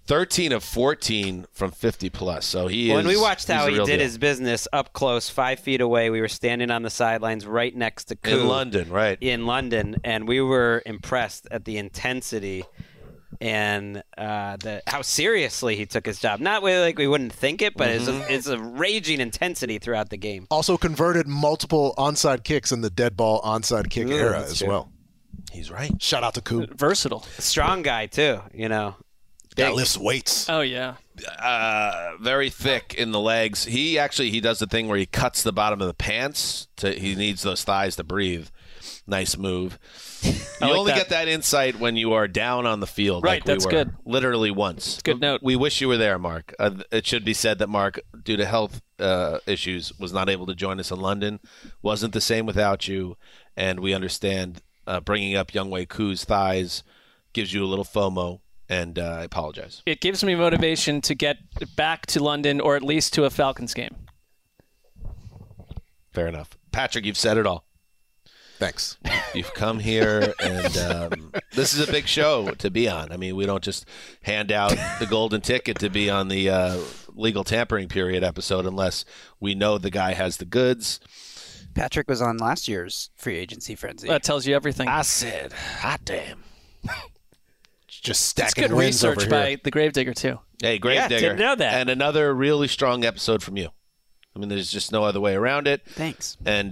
13 of 14 from 50+. So when we watched how he did his business up close, 5 feet away, we were standing on the sidelines right next to Koo. In London, and we were impressed at the intensity and how seriously he took his job. Not really like we wouldn't think it, but it's a raging intensity throughout the game. Also converted multiple onside kicks in the dead ball onside kick era as well. He's right. Shout out to Koo. Versatile. Strong guy, too, That lifts weights. Oh, yeah. Very thick in the legs. He does the thing where he cuts the bottom of the pants. He needs those thighs to breathe. Nice move. You like only that. Get that insight when you are down on the field. Right, like that's we were, good. Literally once. It's a good note. We wish you were there, Mark. It should be said that Mark, due to health issues, was not able to join us in London. Wasn't the same without you. And we understand bringing up Younghoe Koo's thighs gives you a little FOMO. And I apologize. It gives me motivation to get back to London or at least to a Falcons game. Fair enough. Patrick, you've said it all. Thanks. You've come here, and this is a big show to be on. I mean, we don't just hand out the golden ticket to be on the legal tampering period episode unless we know the guy has the goods. Patrick was on last year's free agency frenzy. That tells you everything. I said, hot damn. Just stacking good wins research over by here. The Gravedigger, too. Hey, Gravedigger. Yeah, didn't know that. And another really strong episode from you. I mean, there's just no other way around it. Thanks. And,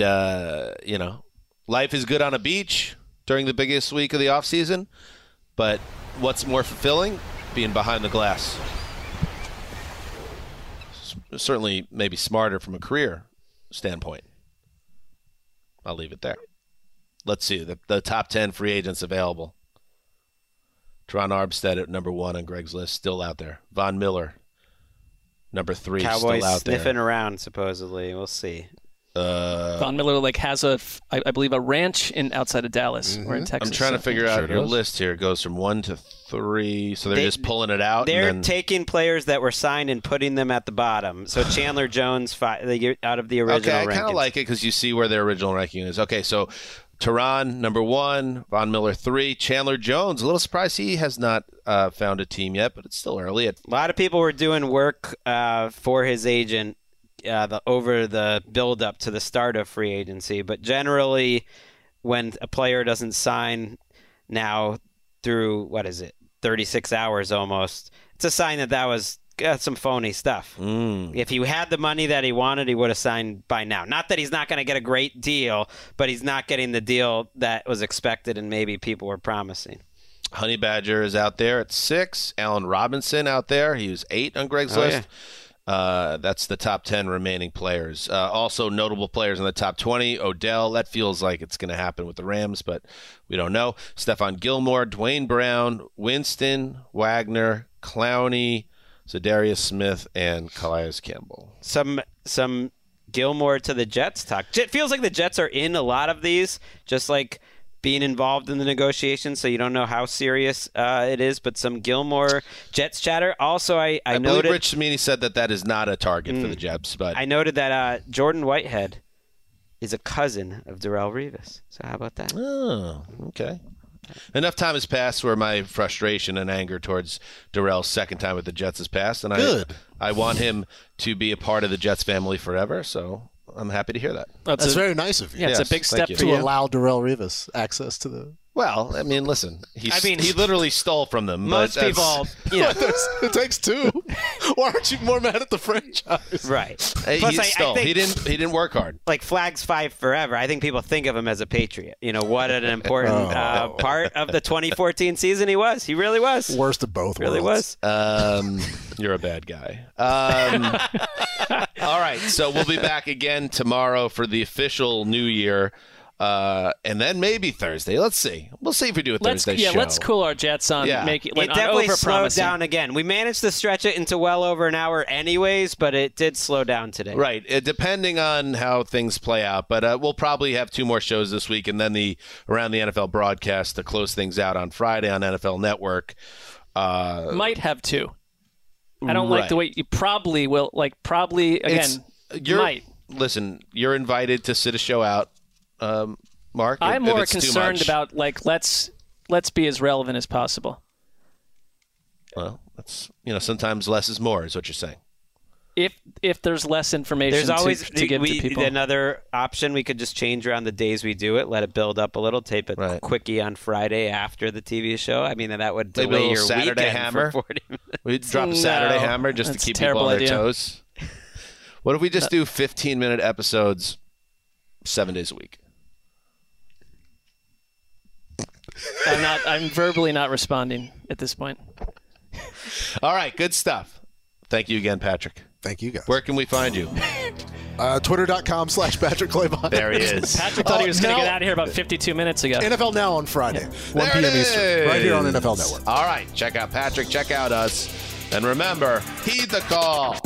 you know, life is good on a beach during the biggest week of the offseason. But what's more fulfilling? Being behind the glass. Certainly maybe smarter from a career standpoint. I'll leave it there. Let's see. The top 10 free agents available. Teron Armstead at number 1 on Gregg's list, still out there. Von Miller, number 3, Cowboys still out there. Cowboys sniffing around, supposedly. We'll see. Von Miller has I believe, a ranch outside of Dallas or in Texas. I'm trying to figure out your list here. It goes from 1 to 3, so they're just pulling it out. They're taking players that were signed and putting them at the bottom. So Chandler Jones, they get out of the original rankings. Okay, I kind of like it because you see where their original ranking is. Okay, so Teron, number 1, Von Miller, 3, Chandler Jones. A little surprised he has not found a team yet, but it's still early. A lot of people were doing work for his agent over the build-up to the start of free agency. But generally, when a player doesn't sign now through, 36 hours almost, it's a sign that was some phony stuff. Mm. If he had the money that he wanted, he would have signed by now. Not that he's not going to get a great deal, but he's not getting the deal that was expected and maybe people were promising. Honey Badger is out there at 6. Allen Robinson out there. He was 8 on Gregg's list. Yeah. That's the top 10 remaining players. Also notable players in the top 20. Odell, that feels like it's going to happen with the Rams, but we don't know. Stephon Gilmore, Dwayne Brown, Winston, Wagner, Clowney, Zadarius Smith, and Calais Campbell. Some Gilmore to the Jets talk. It feels like the Jets are in a lot of these, just like being involved in the negotiations, so you don't know how serious it is, but some Gilmore Jets chatter. Also, I noted... believe Rich Cimini said that is not a target for the Jets, but... I noted that Jordan Whitehead is a cousin of Darrelle Revis, so how about that? Oh, okay. Enough time has passed where my frustration and anger towards Darrell's second time with the Jets has passed, and I want him to be a part of the Jets family forever, so I'm happy to hear that. That's very nice of you. Yeah, yes, it's a big step for you. To allow Darrelle Revis access to the... Well, I mean, listen. He literally stole from them. Most people, you know. It takes two. Why aren't you more mad at the franchise? Right. Plus, he stole. He didn't work hard. Like Flags 5 Forever, I think people think of him as a Patriot. You know, what an important part of the 2014 season he was. He really was. Worst of both worlds. Really was. You're a bad guy. All right. So we'll be back again tomorrow for the official New Year. And then maybe Thursday. Let's see. We'll see if we do a Thursday show. Yeah, let's cool our jets on. Yeah. Make it definitely slowed down again. We managed to stretch it into well over an hour anyways, but it did slow down today. Right, depending on how things play out. But we'll probably have 2 more shows this week, and then the Around the NFL broadcast to close things out on Friday on NFL Network. Might have 2. I don't like the way you probably will. Like probably, again, might. Listen, you're invited to sit a show out. Mark, I'm more concerned about let's be as relevant as possible. Well, that's sometimes less is more is what you're saying. If there's less information, there's always to give to people. Another option we could just change around the days we do it, let it build up a little, tape a quickie on Friday after the TV show. I mean that would delay your Saturday weekend hammer. For 40 minutes. We'd drop a Saturday hammer just to keep people on their toes. What if we just do 15-minute episodes 7 days a week? I'm verbally not responding at this point. All right, good stuff. Thank you again, Patrick. Thank you, guys. Where can we find you? Twitter.com/PatrickClaybon. There he is. Patrick thought he was going to get out of here about 52 minutes ago. NFL Now on Friday. Yeah. 1 p.m. Eastern. Right here on NFL Network. All right. Check out Patrick. Check out us. And remember, heed the call.